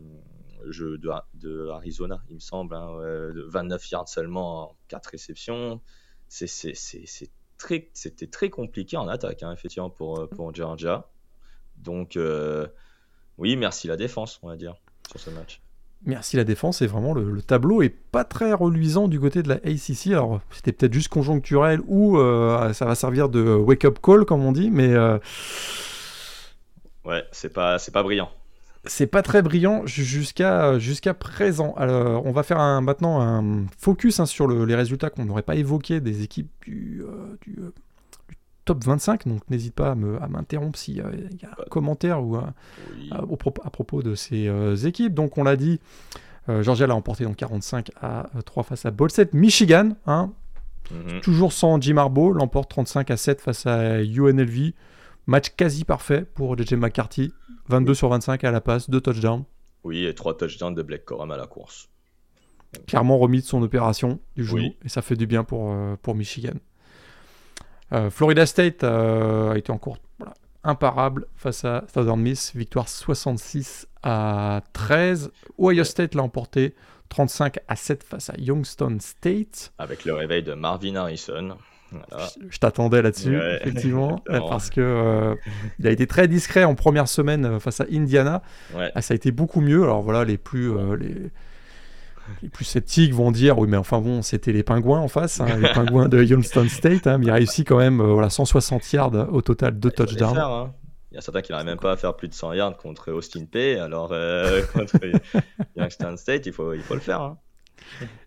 de, de, de Arizona, il me semble, hein, de vingt-neuf yards seulement en quatre réceptions. C'est, c'est, c'est, c'est très, c'était très compliqué en attaque, hein, effectivement, pour, pour Georgia. Donc, euh, oui, merci la défense, on va dire, sur ce match. Merci la défense, et vraiment le, le tableau est pas très reluisant du côté de la A C C. Alors c'était peut-être juste conjoncturel ou euh, ça va servir de wake-up call comme on dit, mais euh... ouais, c'est pas c'est pas brillant. C'est pas très brillant jusqu'à jusqu'à présent. Alors on va faire un, maintenant un focus hein, sur le, les résultats qu'on n'aurait pas évoqués des équipes du, euh, du, euh, du top vingt-cinq. Donc n'hésite pas à, me, à m'interrompre s'il euh, y a un commentaire ou. Un... Oui. À, au, à propos de ces euh, équipes. Donc on l'a dit, euh, Georgia l'a emporté donc quarante-cinq à trois face à Ball State. Michigan, hein, mm-hmm. toujours sans Jim Harbaugh, l'emporte trente-cinq à sept face à U N L V. Match quasi parfait pour J J McCarthy. vingt-deux sur vingt-cinq à la passe, deux touchdowns. Oui, et trois touchdowns de Blake Corum à la course. Clairement remis de son opération du genou, oui. et ça fait du bien pour, euh, pour Michigan. Euh, Florida State euh, a été en cours... Voilà. Imparable face à Southern Miss, victoire soixante-six à treize. Ohio State l'a emporté trente-cinq à sept face à Youngstown State. Avec le réveil de Marvin Harrison. Voilà. Je t'attendais là-dessus, ouais, effectivement, exactement. Parce que euh, il a été très discret en première semaine face à Indiana. Ouais. Ah, ça a été beaucoup mieux. Alors voilà, les plus. Euh, les... Les plus sceptiques vont dire oui mais enfin bon c'était les pingouins en face hein, les pingouins de Youngstown State hein, mais il réussit quand même euh, voilà, cent soixante yards au total, deux touchdowns hein. Il y a certains qui n'arrivent même pas à faire plus de cent yards contre Austin Peay, alors euh, contre Youngstown State il faut, il faut le faire hein.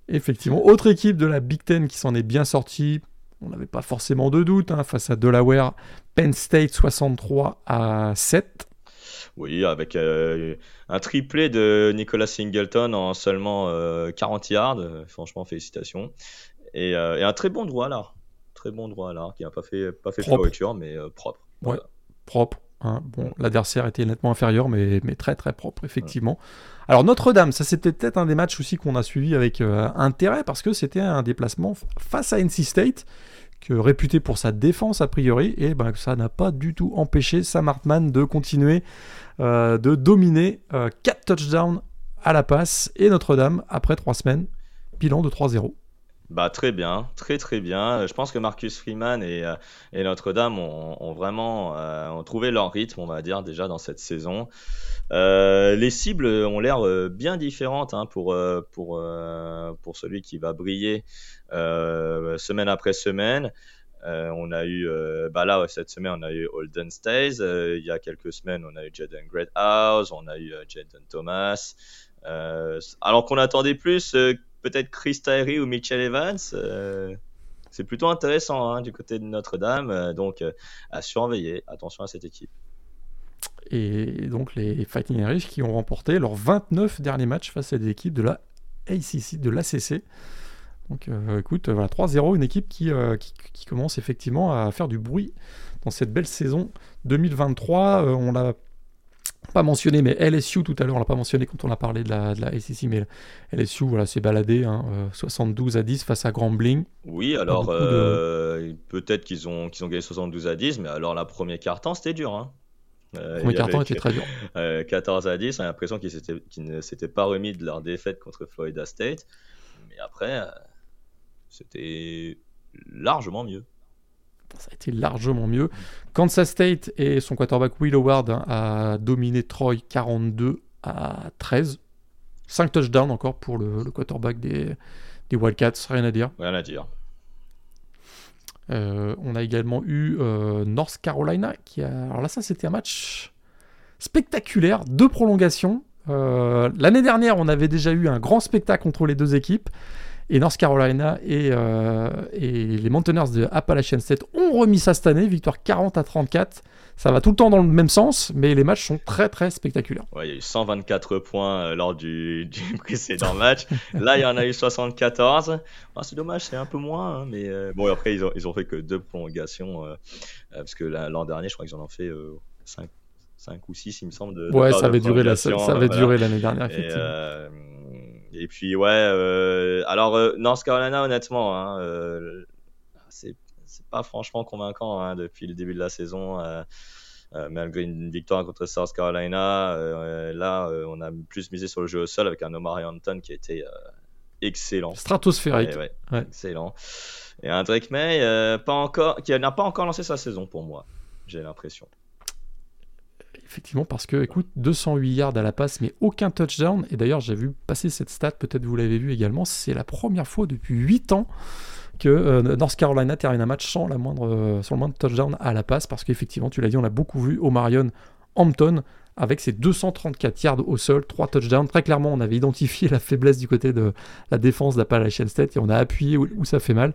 Effectivement, autre équipe de la Big Ten qui s'en est bien sortie, on n'avait pas forcément de doute hein, face à Delaware, Penn State soixante-trois à sept. Oui, avec euh, un triplé de Nicolas Singleton en seulement euh, quarante yards. Franchement, félicitations. Et, euh, et un très bon droit là. Très bon droit là, qui n'a pas fait, pas fait voiture, mais euh, propre. Voilà. Ouais, propre. Hein. Bon, l'adversaire était nettement inférieur, mais, mais très très propre, effectivement. Ouais. Alors Notre-Dame, ça c'était peut-être un des matchs aussi qu'on a suivi avec euh, intérêt, parce que c'était un déplacement face à N C State, que, réputé pour sa défense a priori, et ben, ça n'a pas du tout empêché Sam Hartman de continuer euh, de dominer euh, quatre touchdowns à la passe, et Notre-Dame après trois semaines, bilan de trois zéro. Bah, très bien, très très bien. Je pense que Marcus Freeman et, euh, et Notre-Dame ont, ont vraiment euh, ont trouvé leur rythme, on va dire, déjà dans cette saison. Euh, les cibles ont l'air euh, bien différentes hein, pour, euh, pour, euh, pour celui qui va briller euh, semaine après semaine. Euh, on a eu, euh, bah là, cette semaine, on a eu Holden Stays. Euh, il y a quelques semaines, on a eu Jaden Greathouse, on a eu euh, Jaden Thomas. Euh, alors qu'on attendait plus euh, peut-être Chris Tyree ou Mitchell Evans. Euh, c'est plutôt intéressant hein, du côté de Notre-Dame. Euh, donc euh, à surveiller. Attention à cette équipe. Et donc les Fighting Irish qui ont remporté leurs vingt-neuf derniers matchs face à des équipes de la A C C, de l'A C C. Donc euh, écoute, voilà, trois zéro, une équipe qui, euh, qui, qui commence effectivement à faire du bruit dans cette belle saison deux mille vingt-trois. Euh, on l'a pas mentionné, mais L S U tout à l'heure, on l'a pas mentionné quand on a parlé de la, de la A C C, mais L S U voilà, s'est baladé hein, euh, soixante-douze à dix face à Grambling. Oui, alors euh, de... peut-être qu'ils ont, qu'ils ont gagné soixante-douze à dix, mais alors la première quart-temps c'était dur hein. Euh, le premier quart-temps était très dur. Euh, quatorze à dix, on a l'impression qu'ils, qu'ils ne s'étaient pas remis de leur défaite contre Florida State. Mais après, euh, c'était largement mieux. Ça a été largement mieux. Kansas State et son quarterback Will Howard hein, a dominé Troy quarante-deux à treize. cinq touchdowns encore pour le, le quarterback des, des Wildcats, rien à dire. Rien à dire. Euh, on a également eu euh, North Carolina qui a... Alors là, ça c'était un match spectaculaire, deux prolongations. Euh, l'année dernière, on avait déjà eu un grand spectacle contre les deux équipes. Et North Carolina et, euh, et les Mountaineers de Appalachian State ont remis ça cette année, victoire quarante à trente-quatre. Ça va tout le temps dans le même sens, mais les matchs sont très très spectaculaires. Ouais, il y a eu cent vingt-quatre points lors du, du précédent match. Là, il y en a eu soixante-quatorze. Enfin, c'est dommage, c'est un peu moins. Hein, mais euh... bon, et après, ils ont, ils ont fait que deux prolongations. Euh, parce que là, l'an dernier, je crois qu'ils en ont fait euh, cinq. cinq ou six il me semble de, ouais de ça avait duré la, ça, ça avait voilà. duré l'année dernière et, euh, et puis ouais euh, alors euh, North Carolina honnêtement hein, euh, c'est, c'est pas franchement convaincant hein, depuis le début de la saison euh, euh, malgré une victoire contre South Carolina euh, là euh, on a plus misé sur le jeu au sol avec un Omari Hampton qui était euh, excellent stratosphérique ouais, ouais, ouais. excellent et un Drake May euh, pas encore, qui n'a pas encore lancé sa saison pour moi j'ai l'impression. Effectivement, parce que, écoute, deux cent huit yards à la passe, mais aucun touchdown. Et d'ailleurs, j'ai vu passer cette stat, peut-être vous l'avez vu également, c'est la première fois depuis huit ans que euh, North Carolina termine un match sans, la moindre, euh, sans le moindre touchdown à la passe, parce qu'effectivement, tu l'as dit, on l'a beaucoup vu au Marion Hampton, avec ses deux cent trente-quatre yards au sol, trois touchdowns. Très clairement, on avait identifié la faiblesse du côté de la défense d'Appalachian State, et on a appuyé où, où ça fait mal.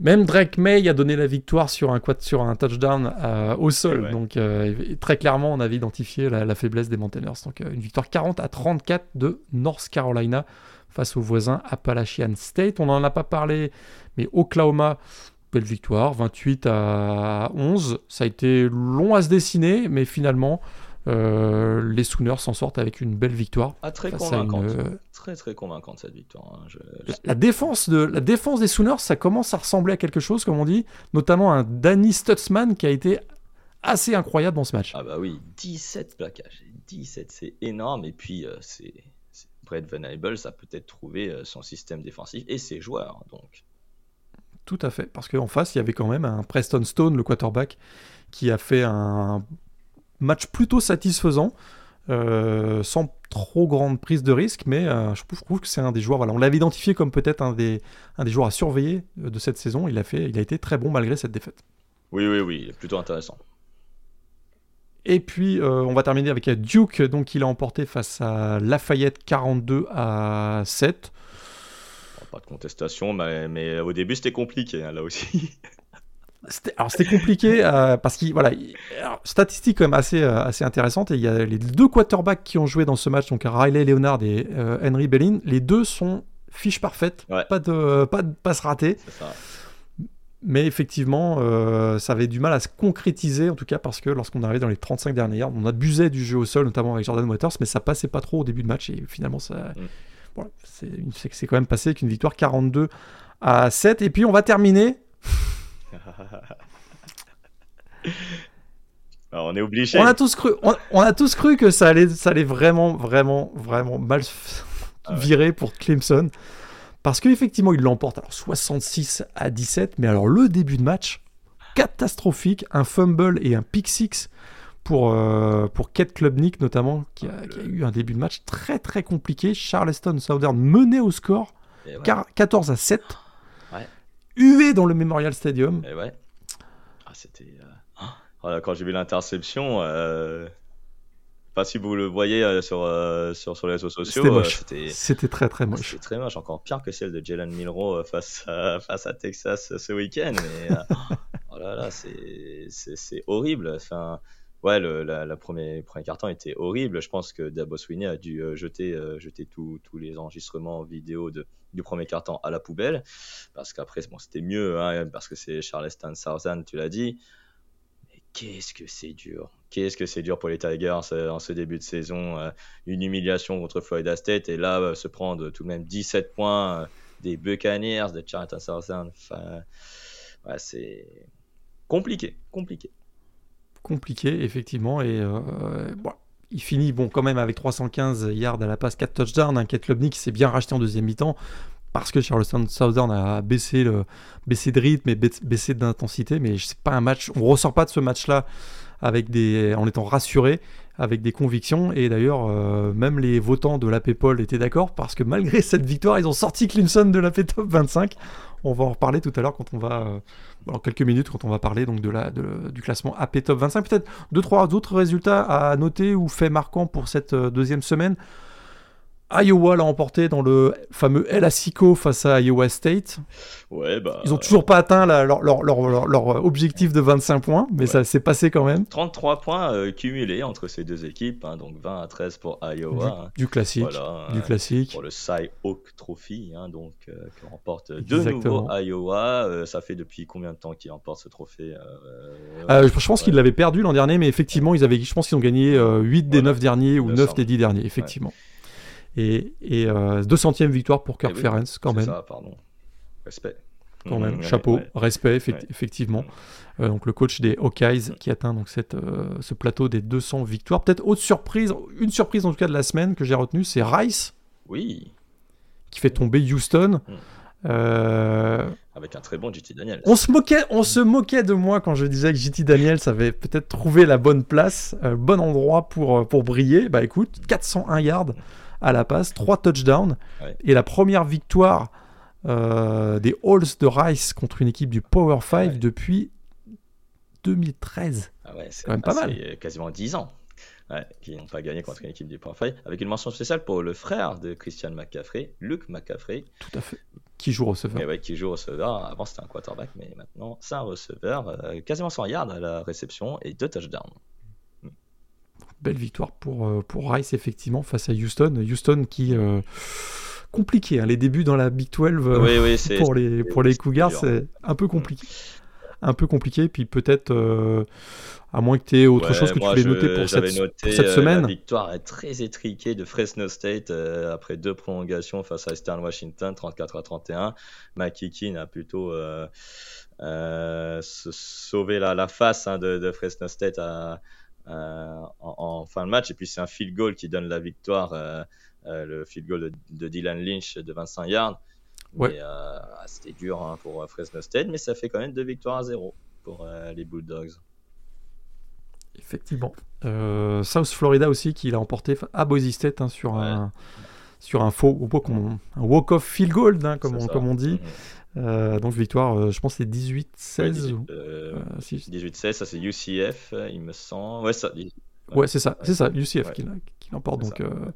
Même Drake May a donné la victoire sur un, sur un touchdown euh, au sol. Ouais. Donc, euh, très clairement, on avait identifié la, la faiblesse des Mountaineers. Donc, euh, une victoire quarante à trente-quatre de North Carolina face aux voisins Appalachian State. On n'en a pas parlé, mais Oklahoma, belle victoire, vingt-huit à onze. Ça a été long à se dessiner, mais finalement, euh, les Sooners s'en sortent avec une belle victoire. Ah, très convaincante. Une... Très très convaincante cette victoire. Hein. Je... La, la, défense de, la défense des Sooners, ça commence à ressembler à quelque chose, comme on dit, notamment un Danny Stutzman qui a été assez incroyable dans ce match. Ah bah oui, dix-sept plaquages, dix-sept, c'est énorme. Et puis, euh, c'est, c'est... Brett Van Hybels a peut-être trouvé euh, son système défensif et ses joueurs. Donc. Tout à fait, parce qu'en face, il y avait quand même un Preston Stone, le quarterback, qui a fait un... match plutôt satisfaisant, euh, sans trop grande prise de risque, mais euh, je trouve que c'est un des joueurs, voilà, on l'avait identifié comme peut-être un des, un des joueurs à surveiller de cette saison, il a, fait, il a été très bon malgré cette défaite. Oui, oui, oui, plutôt intéressant. Et puis, euh, on va terminer avec Duke, donc il a emporté face à Lafayette quarante-deux à sept. Pas de contestation, mais, mais au début c'était compliqué, hein, là aussi. C'était, alors c'était compliqué euh, parce que voilà, statistique quand même assez euh, assez intéressante. Et il y a les deux quarterbacks qui ont joué dans ce match, donc Riley Leonard et euh, Henry Bellin. Les deux sont fiche parfaite, ouais. pas de pas de passe ratée. Mais effectivement, euh, ça avait du mal à se concrétiser en tout cas parce que lorsqu'on arrivait dans les trente-cinq derniers yards, on abusait du jeu au sol, notamment avec Jordan Waters, mais ça passait pas trop au début de match et finalement ça, mm. voilà, c'est, une, c'est c'est quand même passé avec une victoire quarante-deux à sept. Et puis on va terminer. Alors on est obligé. On a tous cru, on, on a tous cru que ça allait, ça allait vraiment, vraiment, vraiment mal virer ah ouais. pour Clemson, parce qu'effectivement ils l'emportent. Alors soixante-six à dix-sept, mais alors le début de match catastrophique, un fumble et un pick six pour euh, pour Kate Klubnik notamment, qui a, qui a eu un début de match très très compliqué. Charleston Southern menait au score ouais. quatorze à sept. Ouais. Hué dans le Memorial Stadium. Et ouais. Ah, c'était. Euh... Oh, là, quand j'ai vu l'interception, euh... Enfin, si vous le voyez euh, sur, euh, sur, sur les réseaux sociaux, c'était, moche. Euh, c'était... c'était très très moche. C'était très moche, encore pire que celle de Jalen Milroe face à, face à Texas ce week-end. Mais, oh là là, c'est, c'est, c'est horrible. Enfin, ouais, le, la, la premier, le premier quart-temps était horrible. Je pense que Dabo Swinney a dû euh, jeter, euh, jeter tous les enregistrements vidéo de, du premier quart-temps à la poubelle. Parce qu'après, bon, c'était mieux, hein, parce que c'est Charleston Southern, tu l'as dit. Mais qu'est-ce que c'est dur! Qu'est-ce que c'est dur pour les Tigers euh, en ce début de saison, euh, une humiliation contre Florida State, et là euh, se prendre tout de même dix-sept points euh, des Buccaneers, des Charleston Southern, enfin, ouais, c'est compliqué, compliqué. Compliqué, effectivement, et euh, bon, il finit bon, quand même avec trois cent quinze yards à la passe, quatre touchdowns, un Klubnik qui s'est bien racheté en deuxième mi-temps, parce que Charleston Southern a baissé, le, baissé de rythme et baissé d'intensité, mais c'est pas un match, on ressort pas de ce match-là avec des, en étant rassuré, avec des convictions, et d'ailleurs euh, même les votants de la P-Poll étaient d'accord, parce que malgré cette victoire, ils ont sorti Clemson de la P-Top vingt-cinq. On va en reparler tout à l'heure quand on va, euh, dans quelques minutes, quand on va parler donc de la, de, du classement A P Top vingt-cinq. Peut-être deux, trois autres résultats à noter ou faits marquants pour cette euh, deuxième semaine. Iowa l'a emporté dans le fameux El Asico face à Iowa State. Ouais, bah, ils n'ont toujours pas atteint la, leur, leur, leur, leur, leur objectif de vingt-cinq points, mais ouais, ça s'est passé quand même. trente-trois points euh, cumulés entre ces deux équipes, hein, donc vingt à treize pour Iowa. Du, hein. du classique, voilà, du hein, classique. Pour le Cy Hawk Trophy, hein, donc, euh, qui remporte de nouveau Iowa. Euh, ça fait depuis combien de temps qu'ils remportent ce trophée euh, euh, Je pense ouais. qu'ils l'avaient perdu l'an dernier, mais effectivement, ils avaient, je pense qu'ils ont gagné euh, huit des ouais, neuf derniers ou neuf des dix derniers, effectivement. Ouais. Et, et euh, deux centième victoire pour Kirk oui, Ferentz, quand c'est même. Ça, pardon. Respect. Quand mmh, même, ouais, chapeau, ouais. respect, effe- ouais. effectivement. Euh, donc le coach des Hawkeyes ouais. qui atteint donc cette, euh, ce plateau des deux cents victoires. Peut-être autre surprise, une surprise en tout cas de la semaine que j'ai retenue, c'est Rice. Oui. Qui fait tomber Houston. Mmh. Euh... Avec un très bon J T Daniels. On se moquait, on se moquait de moi quand je disais que J T Daniels avait peut-être trouvé la bonne place, le euh, bon endroit pour, pour briller. Bah écoute, quatre cent un yards à la passe, trois touchdowns ouais. et la première victoire euh, des Halls de Rice contre une équipe du Power cinq ouais. depuis deux mille treize. Ah ouais, c'est quand même pas mal. C'est quasiment dix ans. Ouais, qui n'ont pas gagné contre une équipe du Power cinq, avec une mention spéciale pour le frère de Christian McCaffrey, Luke McCaffrey. Tout à fait. Qui joue receveur. Ouais, qui joue receveur. Avant, c'était un quarterback, mais maintenant, c'est un receveur. Euh, quasiment cent yards à la réception et deux touchdowns. Belle victoire pour, pour Rice, effectivement, face à Houston. Houston qui... Euh, compliqué, hein, les débuts dans la Big douze oui, oui, c'est, pour les, c'est, pour les c'est Cougars, dur. C'est un peu compliqué. Mmh. Un peu compliqué, puis peut-être... Euh, à moins que tu aies autre ouais, chose que tu voulais noter pour cette, noté, pour cette semaine. Euh, la victoire est très étriquée de Fresno State euh, après deux prolongations face à Eastern Washington, trente-quatre à trente et un. McKikin a plutôt euh, euh, sauvé la, la face hein, de, de Fresno State à, à, en, en fin de match. Et puis c'est un field goal qui donne la victoire, euh, euh, le field goal de, de Dylan Lynch de vingt-cinq yards. Ouais. Et, euh, c'était dur hein, pour Fresno State, mais ça fait quand même deux victoires à zéro pour euh, les Bulldogs. Effectivement. Euh, South Florida aussi, qui l'a emporté à Boise State hein, sur, ouais. un, sur un faux un walk-off field goal, hein, comme, on, comme on dit. Mmh. Euh, donc victoire, euh, je pense que c'est dix-huit seize. Ouais, dix-huit seize, ou... euh, si... dix-huit seize, ça c'est U C F, il me semble. Ouais, ça, ouais, ouais c'est ça, ouais. c'est ça, U C F ouais. qui, qui l'emporte. C'est donc ça. Euh,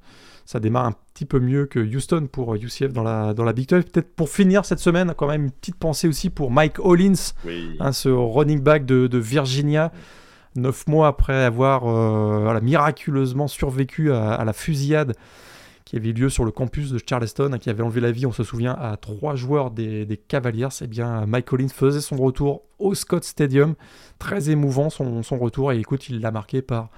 ça démarre un petit peu mieux que Houston pour U C F dans la, dans la Big douze. Peut-être pour finir cette semaine, quand même une petite pensée aussi pour Mike Hollins, oui. hein, ce running back de, de Virginia. Oui. Neuf mois après avoir euh, voilà, miraculeusement survécu à, à la fusillade qui avait eu lieu sur le campus de Charleston, hein, qui avait enlevé la vie, on se souvient, à trois joueurs des, des Cavaliers, eh bien, Mike Hollins faisait son retour au Scott Stadium. Très émouvant son, son retour, et écoute, il l'a marqué par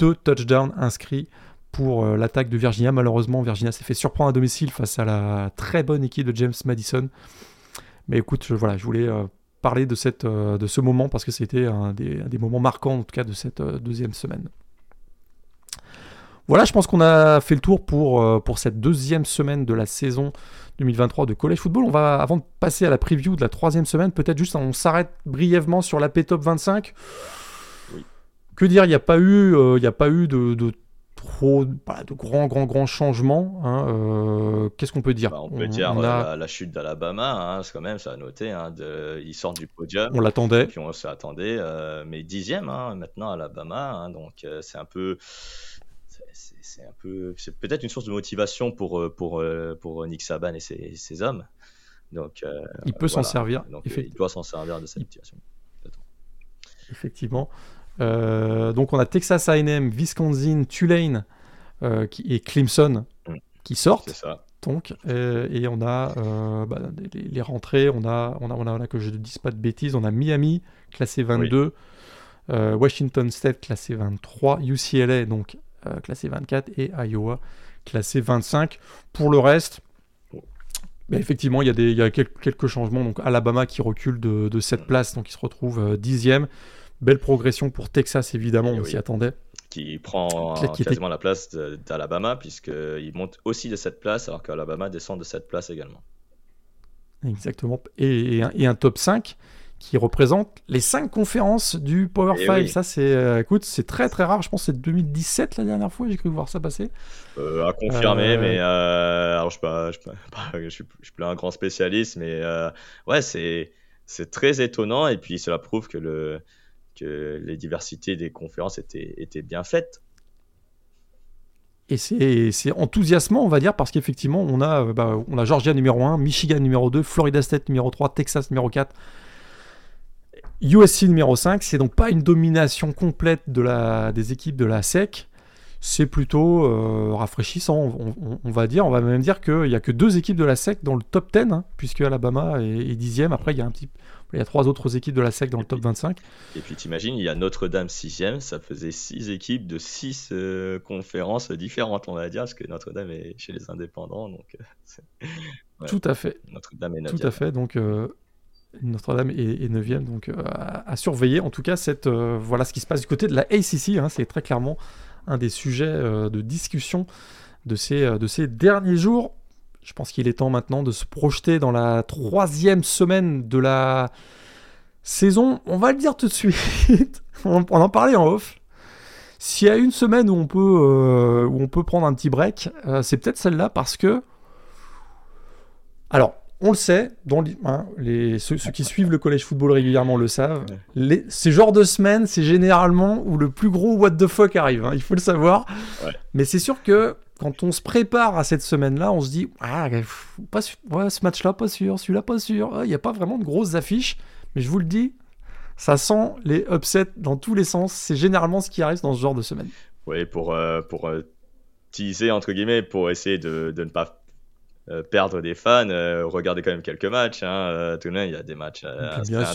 deux touchdowns inscrits pour euh, l'attaque de Virginia. Malheureusement, Virginia s'est fait surprendre à domicile face à la très bonne équipe de James Madison. Mais écoute, je, voilà, je voulais... Euh, parler de, cette, euh, de ce moment parce que c'était un des, un des moments marquants en tout cas de cette euh, deuxième semaine. Voilà, je pense qu'on a fait le tour pour, euh, pour cette deuxième semaine de la saison deux mille vingt-trois de College Football. On va, avant de passer à la preview de la troisième semaine, peut-être juste on s'arrête brièvement sur l'A P Top vingt-cinq. Oui. Que dire, il n'y a pas eu, euh, il n'y a pas eu de, de trop bah, de grands grands grands changements hein, euh, qu'est-ce qu'on peut dire bah, on peut on, dire on a... la, la chute d'Alabama hein, c'est quand même ça à noter hein, de... ils sortent du podium, on l'attendait puis on s'attendait euh, mais dixième hein, maintenant Alabama hein, donc euh, c'est un peu c'est, c'est un peu, c'est peut-être une source de motivation pour pour pour Nick Saban et ses, ses hommes. Donc euh, il peut voilà. s'en servir. Donc, il doit s'en servir de cette motivation. Effectivement. Euh, donc on a Texas A and M, Wisconsin, Tulane euh, qui, et Clemson mmh. qui sortent. C'est ça. Donc, euh, et on a euh, bah, les, les rentrées, on a, on a, on a là, que je ne dise pas de bêtises, on a Miami classé vingt-deux, oui. euh, Washington State classé vingt-trois, U C L A donc euh, classé vingt-quatre et Iowa classé vingt-cinq. Pour le reste, bah, effectivement, il y a, des, y a quel, quelques changements. Donc Alabama qui recule de, de sept places, donc il se retrouve dixième. Euh, Belle progression pour Texas, évidemment, et on oui. s'y attendait. Qui prend qui quasiment était... la place d'Alabama, puisqu'il monte aussi de cette place, alors qu'Alabama descend de cette place également. Exactement. Et, et, un, et un top cinq qui représente les cinq conférences du Power et cinq. Oui. Ça, c'est, euh, écoute, c'est très très rare. Je pense que c'est deux mille dix-sept la dernière fois, j'ai cru voir ça passer. Euh, à confirmer, euh... mais euh, alors, je ne suis, suis, suis, suis pas un grand spécialiste, mais euh, ouais, c'est, c'est très étonnant. Et puis, cela prouve que le. que les diversités des conférences étaient, étaient bien faites. Et c'est, c'est enthousiasmant, on va dire, parce qu'effectivement, on a, bah, on a Georgia numéro un, Michigan numéro deux, Florida State numéro trois, Texas numéro quatre, U S C numéro cinq. C'est donc pas une domination complète de la, des équipes de la S E C. C'est plutôt euh, rafraîchissant, on, on, on va dire. On va même dire qu'il n'y a que deux équipes de la S E C dans le top dix, hein, puisque Alabama est, est dixième. Après, il y a un petit... Il y a trois autres équipes de la S E C dans et le top puis, vingt-cinq. Et puis t'imagines, il y a Notre-Dame sixième, ça faisait six équipes de six euh, conférences différentes, on va dire, parce que Notre-Dame est chez les indépendants. Donc, euh, ouais. Tout à fait. Notre-Dame est neuvième. Tout à fait, donc euh, Notre-Dame est, est neuvième, donc euh, à, à surveiller. En tout cas, cette, euh, voilà ce qui se passe du côté de la A C C, hein, c'est très clairement un des sujets euh, de discussion de ces, euh, de ces derniers jours. Je pense qu'il est temps maintenant de se projeter dans la troisième semaine de la saison. On va le dire tout de suite. On en parlait en off. S'il y a une semaine où on peut, euh, où on peut prendre un petit break, euh, c'est peut-être celle-là parce que... Alors, on le sait, dans les, hein, les, ceux, ceux qui suivent le college football régulièrement le savent, les, ces genres de semaines, c'est généralement où le plus gros what the fuck arrive, hein, il faut le savoir. Ouais. Mais c'est sûr que... Quand on se prépare à cette semaine-là, on se dit ah, « pas su- ouais, ce match-là, pas sûr, celui-là, pas sûr. Il n'y a pas vraiment de grosses affiches. » Mais je vous le dis, ça sent les upsets dans tous les sens. C'est généralement ce qui arrive dans ce genre de semaine. Oui, pour, euh, pour euh, teaser, entre guillemets, pour essayer de, de ne pas euh, perdre des fans, euh, regardez quand même quelques matchs. Hein. Euh, tout de même, il y a des matchs euh, bien, bien intéressants.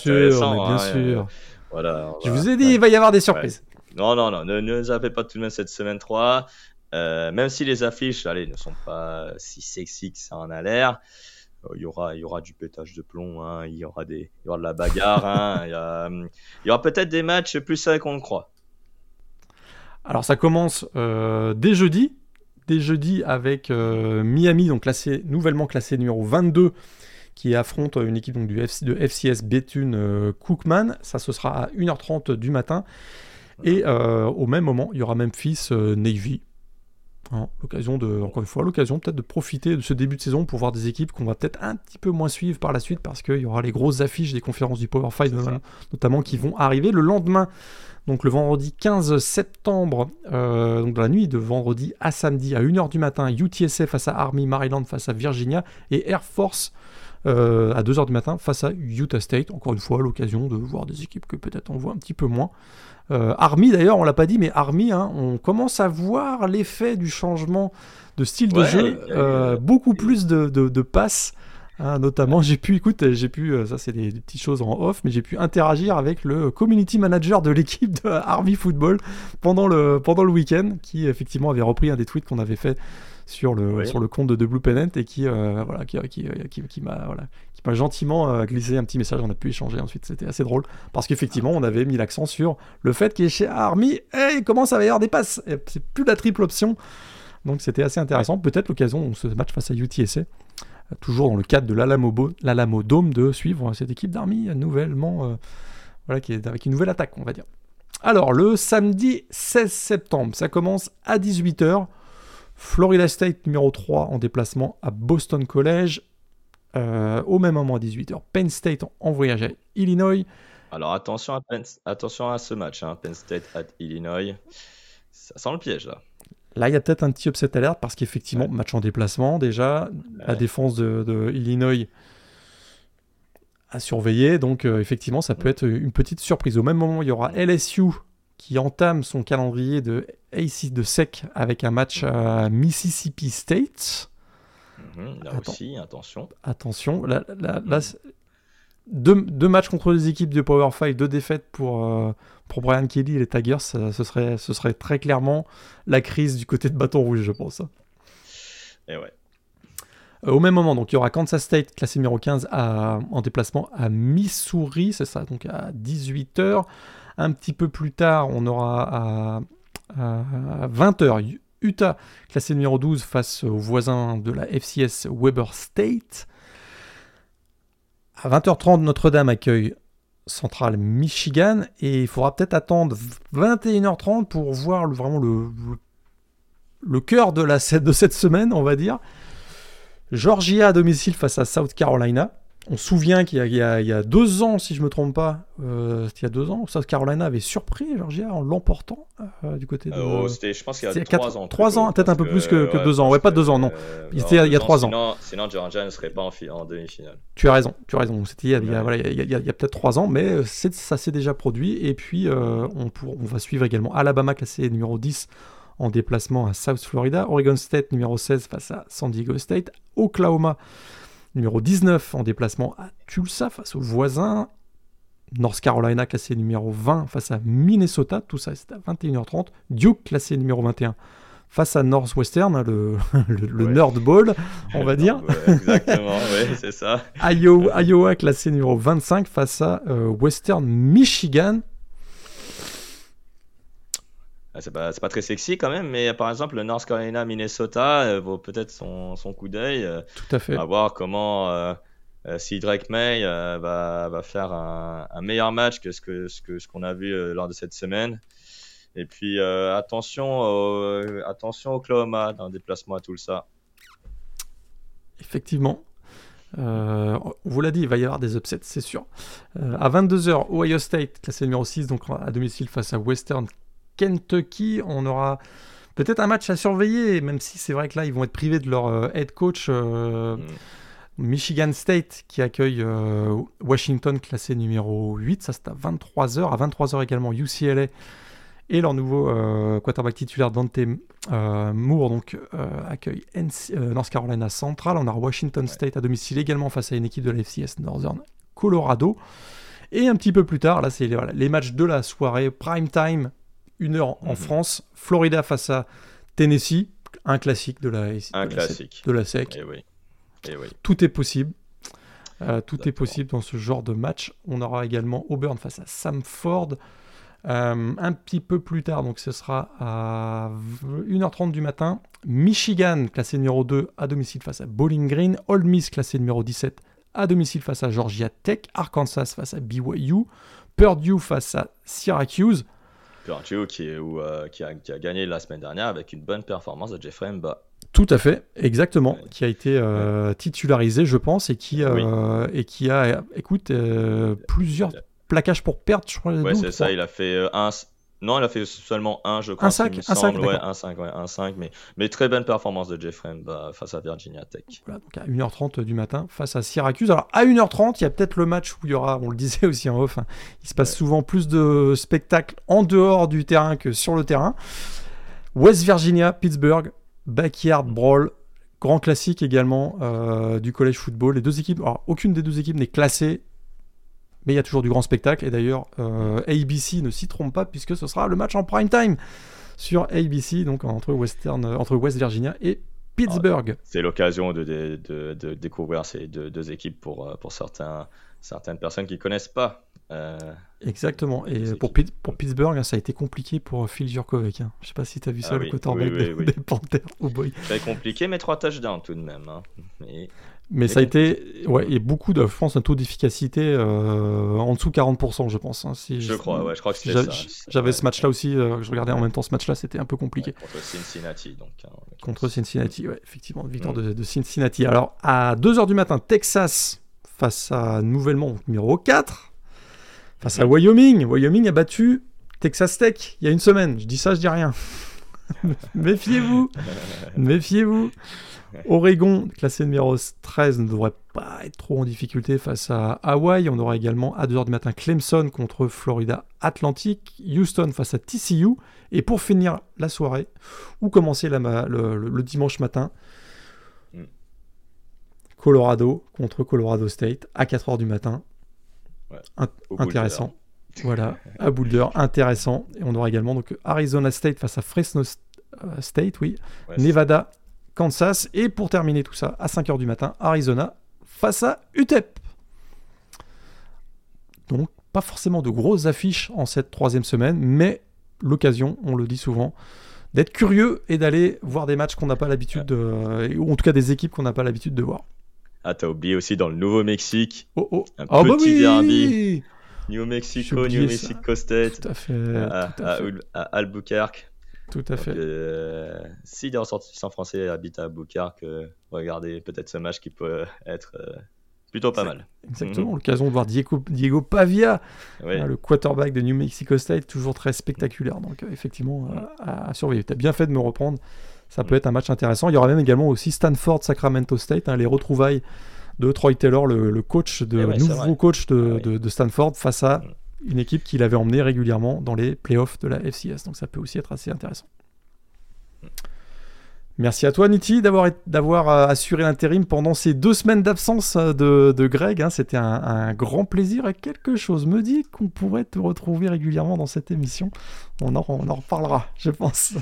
Sûr, bien hein, sûr. Euh, voilà, je va, vous ai dit, ouais. Il va y avoir des surprises. Ouais. Non, non, non, ne, ne zappez pas tout de même cette semaine trois. Euh, même si les affiches allez, ne sont pas si sexy que ça en a l'air, il y aura, il y aura du pétage de plomb, hein, il y aura des, il y aura de la bagarre, hein, il, y a, il y aura peut-être des matchs plus serrés qu'on le croit. Alors ça commence euh, dès jeudi, dès jeudi avec euh, Miami, donc classé, nouvellement classé numéro vingt-deux, qui affronte une équipe donc, du F C, de F C S Béthune euh, Cookman. Ça ce sera à une heure trente du matin. Et euh, au même moment, il y aura Memphis euh, Navy. Hein, l'occasion de, encore une fois, l'occasion peut-être de profiter de ce début de saison pour voir des équipes qu'on va peut-être un petit peu moins suivre par la suite parce qu'il y aura les grosses affiches des conférences du Power cinq notamment, notamment qui vont arriver le lendemain, donc le vendredi quinze septembre, euh, donc dans la nuit de vendredi à samedi à une heure du matin, U T S A face à Army, Maryland face à Virginia et Air Force euh, à deux heures du matin face à Utah State, encore une fois l'occasion de voir des équipes que peut-être on voit un petit peu moins. Euh, Army d'ailleurs, on l'a pas dit, mais Army, hein, on commence à voir l'effet du changement de style de ouais, jeu, euh, beaucoup plus de, de, de passes, hein, notamment. J'ai pu, écoute, j'ai pu, ça c'est des, des petites choses en off, mais j'ai pu interagir avec le community manager de l'équipe de Army Football pendant le pendant le week-end, qui effectivement avait repris un des tweets qu'on avait fait sur le ouais. sur le compte de The Blue Planet et qui euh, voilà, qui qui qui, qui m'a voilà. Bah, gentiment euh, glisser un petit message, on a pu échanger ensuite, c'était assez drôle, parce qu'effectivement on avait mis l'accent sur le fait qu'il est chez Army, hey, comment ça va y avoir des passes, et c'est plus la triple option, donc c'était assez intéressant, peut-être l'occasion de ce match face à U T S A, euh, toujours dans le cadre de l'Alamo, l'Alamo Dome, de suivre euh, cette équipe d'Army nouvellement, euh, voilà, qui est avec une nouvelle attaque on va dire. Alors le samedi seize septembre, ça commence à dix-huit heures, Florida State numéro trois en déplacement à Boston College. Euh, au même moment à dix-huit heures, Penn State en voyage à Illinois. Alors attention à, Penn, attention à ce match, hein. Penn State à Illinois, ça sent le piège là. Là, il y a peut-être un petit upset alert parce qu'effectivement, match en déplacement déjà, ouais. la défense de, de Illinois à surveiller. Donc, euh, effectivement, ça peut être une petite surprise. Au même moment, il y aura L S U qui entame son calendrier de A C de S E C avec un match à Mississippi State. Mmh, là Attends. aussi, attention. Attention. Là, là, mmh. là deux, deux matchs contre les équipes de Power cinq, deux défaites pour, euh, pour Brian Kelly et les Tigers. Ça, ce, serait, ce serait très clairement la crise du côté de Bâton Rouge, je pense. Et ouais. Euh, au même moment, donc, il y aura Kansas State, classé numéro quinze, à, en déplacement à Missouri. C'est ça, donc à dix-huit heures. Un petit peu plus tard, on aura à, à vingt heures Utah, classé numéro douze, face aux voisins de la F C S Weber State. À vingt heures trente, Notre-Dame accueille Central Michigan. Et il faudra peut-être attendre vingt et une heures trente pour voir le, vraiment le, le, le cœur de, la, de cette semaine, on va dire. Georgia à domicile face à South Carolina. On se souvient qu'il y a, il y a, il y a deux ans, si je ne me trompe pas, euh, il y a deux ans, South Carolina avait surpris Georgia en l'emportant euh, du côté de... Euh, oh, c'était, je pense qu'il y a trois quatre, ans. Trois ans, peut-être un peu plus que, que ouais, deux ans. Ouais, pas deux ans, non. Euh, il, non était, il y a trois ans. Sinon, sinon Georgia ne serait pas en, fi- en demi-finale. Tu as raison, tu as raison. Donc, c'était il y a, ouais. il y a, voilà, il y a, il y a, il y a peut-être trois ans, mais c'est, ça s'est déjà produit. Et puis, euh, on, pour, on va suivre également Alabama, classé numéro dix, en déplacement à South Florida. Oregon State, numéro seize, face à San Diego State. Oklahoma, numéro dix-neuf, en déplacement à Tulsa, face aux voisins. North Carolina, classé numéro vingt, face à Minnesota. Tout ça, c'est à vingt et une heures trente. Duke, classé numéro vingt et un, face à Northwestern, le, le, le ouais. Nerd Bowl, on va dire. Ouais, exactement, oui, c'est ça. Iowa, Iowa, classé numéro vingt-cinq, face à euh, Western Michigan. C'est pas, c'est pas très sexy quand même, mais par exemple, le North Carolina-Minnesota euh, vaut peut-être son, son coup d'œil. Euh, Tout à fait. À voir comment, euh, euh, si Drake May euh, va, va faire un, un meilleur match que ce, que, ce, que, ce qu'on a vu euh, lors de cette semaine. Et puis, euh, attention, euh, attention au Oklahoma dans le déplacement à Tulsa. Effectivement. Euh, on vous l'a dit, il va y avoir des upsets, c'est sûr. Euh, à vingt-deux heures, Ohio State, classé numéro six, donc à domicile face à Western Kentucky. On aura peut-être un match à surveiller, même si c'est vrai que là ils vont être privés de leur euh, head coach. euh, Michigan State qui accueille euh, Washington, classé numéro huit, ça c'est à vingt-trois heures. À vingt-trois heures également, U C L A et leur nouveau euh, quarterback titulaire Dante euh, Moore donc euh, accueille N C, euh, North Carolina Central. On a Washington State à domicile également face à une équipe de la F C S Northern Colorado. Et un petit peu plus tard, là c'est les, voilà, les matchs de la soirée prime time, une heure en mmh. France, Florida face à Tennessee, un classique de la, un de classique. la, de la S E C. Et oui. Et oui. Tout est possible. Euh, tout D'accord. est possible dans ce genre de match. On aura également Auburn face à Samford. Euh, un petit peu plus tard, donc ce sera à une heure trente du matin. Michigan, classé numéro deux, à domicile face à Bowling Green. Ole Miss, classé numéro dix-sept, à domicile face à Georgia Tech. Arkansas face à B Y U. Purdue face à Syracuse. Purdue qui, est, où, euh, qui, a, qui a gagné la semaine dernière avec une bonne performance de Jeffrey Mba. Tout à fait, exactement, ouais. qui a été euh, titularisé, je pense, et qui, euh, oui. et qui a, écoute, euh, plusieurs a... plaquages pour perte, je crois. Ouais, deux, c'est ça, il a fait un... Non, il a fait seulement un, je crois. Un sac, un sac, ouais, un sac, ouais, un sac, mais, mais très bonne performance de Jeffrey Mba face à Virginia Tech. Voilà, donc à une heure trente du matin face à Syracuse. Alors à une heure trente, il y a peut-être le match où il y aura, on le disait aussi en off, hein, il se passe ouais. souvent plus de spectacles en dehors du terrain que sur le terrain. West Virginia, Pittsburgh, Backyard Brawl, grand classique également euh, du college football. Les deux équipes, alors aucune des deux équipes n'est classée, mais il y a toujours du grand spectacle. Et d'ailleurs, euh, A B C ne s'y trompe pas, puisque ce sera le match en prime time sur A B C, donc entre, Western, entre West Virginia et Pittsburgh. C'est l'occasion de, de, de, de découvrir ces deux, deux équipes pour, pour certains, certaines personnes qui ne connaissent pas. Euh, Exactement. Et pour, Pit, pour Pittsburgh, ça a été compliqué pour Phil Jurkovec. Hein. Je ne sais pas si tu as vu ça, ah, le oui, quarterback oui, oui, des, oui. des Panthers. Oh boy. Très compliqué, mais trois touchdowns tout de même. Hein. Mais... Mais ça a été, ouais, et beaucoup de, je pense, un taux d'efficacité euh, en dessous de quarante pour cent, je pense. Hein, si je, je crois, ouais, je crois que c'était j'avais, ça. J'avais ouais, ce match-là ouais. aussi, euh, je regardais en même temps ce match-là, c'était un peu compliqué. Ouais, contre Cincinnati, donc. Hein, contre Cincinnati, ouais, effectivement, victoire mm. de, de Cincinnati. Alors, à deux heures du matin, Texas face à nouvellement numéro quatre, face mm. à Wyoming. Wyoming a battu Texas Tech il y a une semaine. Je dis ça, je dis rien. Méfiez-vous. Méfiez-vous. Oregon, classé numéro treize, ne devrait pas être trop en difficulté face à Hawaï. On aura également à deux heures du matin Clemson contre Florida Atlantic, Houston face à T C U. Et pour finir la soirée, ou commencer la, le, le, le dimanche matin, Colorado contre Colorado State à quatre heures du matin. Ouais, Int- intéressant. Voilà, à Boulder, intéressant. Et on aura également donc Arizona State face à Fresno State, oui. Ouais, Nevada, Kansas. Et pour terminer tout ça, à cinq heures du matin, Arizona face à U T E P. Donc, pas forcément de grosses affiches en cette troisième semaine, mais l'occasion, on le dit souvent, d'être curieux et d'aller voir des matchs qu'on n'a pas l'habitude de... ou en tout cas des équipes qu'on n'a pas l'habitude de voir. Ah, t'as oublié aussi dans le Nouveau-Mexique, oh, oh. un oh, petit bah oui derby. New Mexico, New Mexico State, tout à fait, à, tout à, fait. à, à Albuquerque. Tout à fait. Donc, euh, si des ressortissants français habitent à Albuquerque, euh, regardez peut-être ce match qui peut être euh, plutôt pas mal. Exactement, mm-hmm. L'occasion de voir Diego, Diego Pavia, oui. euh, le quarterback de New Mexico State, toujours très spectaculaire. Donc euh, effectivement, euh, à, à surveiller. Tu as bien fait de me reprendre. Ça peut être un match intéressant. Il y aura même également aussi Stanford-Sacramento State, hein, les retrouvailles de Troy Taylor, le, le coach de, ouais, nouveau coach de, ouais. de, de Stanford, face à une équipe qu'il avait emmenée régulièrement dans les playoffs de la F C S. Donc ça peut aussi être assez intéressant. Merci à toi, Niti, d'avoir, d'avoir assuré l'intérim pendant ces deux semaines d'absence de, de Greg. Hein. C'était un, un grand plaisir et quelque chose me dit qu'on pourrait te retrouver régulièrement dans cette émission. On en, on en reparlera, je pense.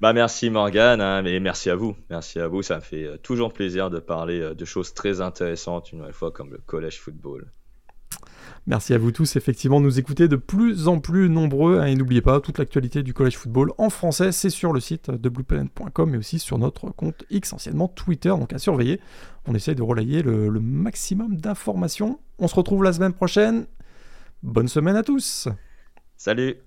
Bah merci Morgane, hein, mais merci à vous, merci à vous, ça me fait toujours plaisir de parler de choses très intéressantes une nouvelle fois comme le college football. Merci à vous tous, effectivement, nous écoutez de plus en plus nombreux, hein, et n'oubliez pas, toute l'actualité du college football en français, c'est sur le site de blue planet point com mais aussi sur notre compte X, anciennement Twitter, donc à surveiller, on essaye de relayer le, le maximum d'informations, on se retrouve la semaine prochaine, bonne semaine à tous. Salut.